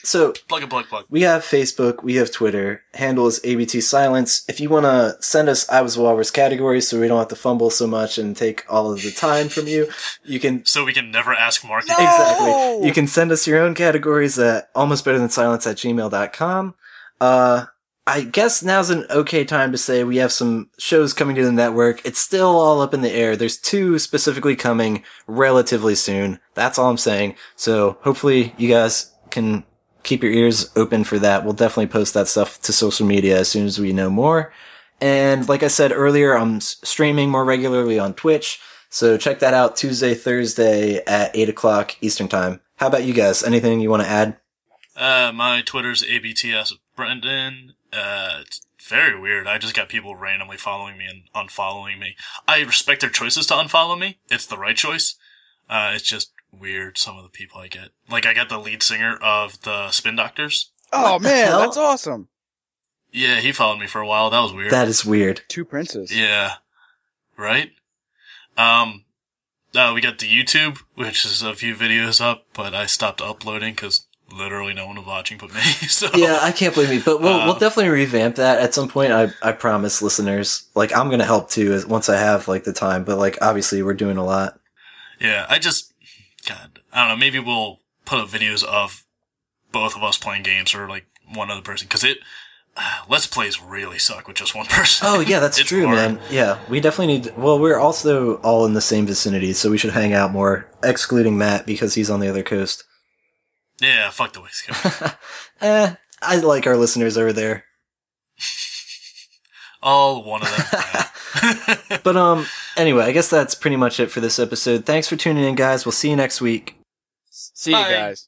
So, plug. We have Facebook, we have Twitter. Handle is ABT Silence. If you want to send us I Was Walrus categories so we don't have to fumble so much and take all of the time from you, you can. So we can never ask Mark. No! Exactly. You can send us your own categories at almostbetterthansilence@gmail.com. I guess now's an okay time to say we have some shows coming to the network. It's still all up in the air. There's two specifically coming relatively soon. That's all I'm saying. So hopefully you guys can keep your ears open for that. We'll definitely post that stuff to social media as soon as we know more. And like I said earlier, I'm streaming more regularly on Twitch. So check that out Tuesday, Thursday at 8 o'clock Eastern Time. How about you guys? Anything you want to add? My Twitter's ABTS Brendan. It's very weird. I just got people randomly following me and unfollowing me. I respect their choices to unfollow me. It's the right choice. It's just weird, some of the people I get. Like, I got the lead singer of the Spin Doctors. Oh, man, that's awesome. Yeah, he followed me for a while. That was weird. That is weird. Two princes. Yeah. Right? We got the YouTube, which is a few videos up, but I stopped uploading because literally no one was watching but me. So. Yeah, I can't blame you, but we'll definitely revamp that at some point. I promise, listeners. Like, I'm going to help, too, once I have, like, the time, but, like, obviously we're doing a lot. Yeah, God, I don't know, maybe we'll put up videos of both of us playing games or, like, one other person, because Let's Plays really suck with just one person. Oh, yeah, that's true, hard. Man. Yeah, we definitely we're also all in the same vicinity, so we should hang out more, excluding Matt, because he's on the other coast. Yeah, fuck the West Coast. I like our listeners over there. All one of them. But anyway, I guess that's pretty much it for this episode. Thanks for tuning in, guys. We'll see you next week. See you guys.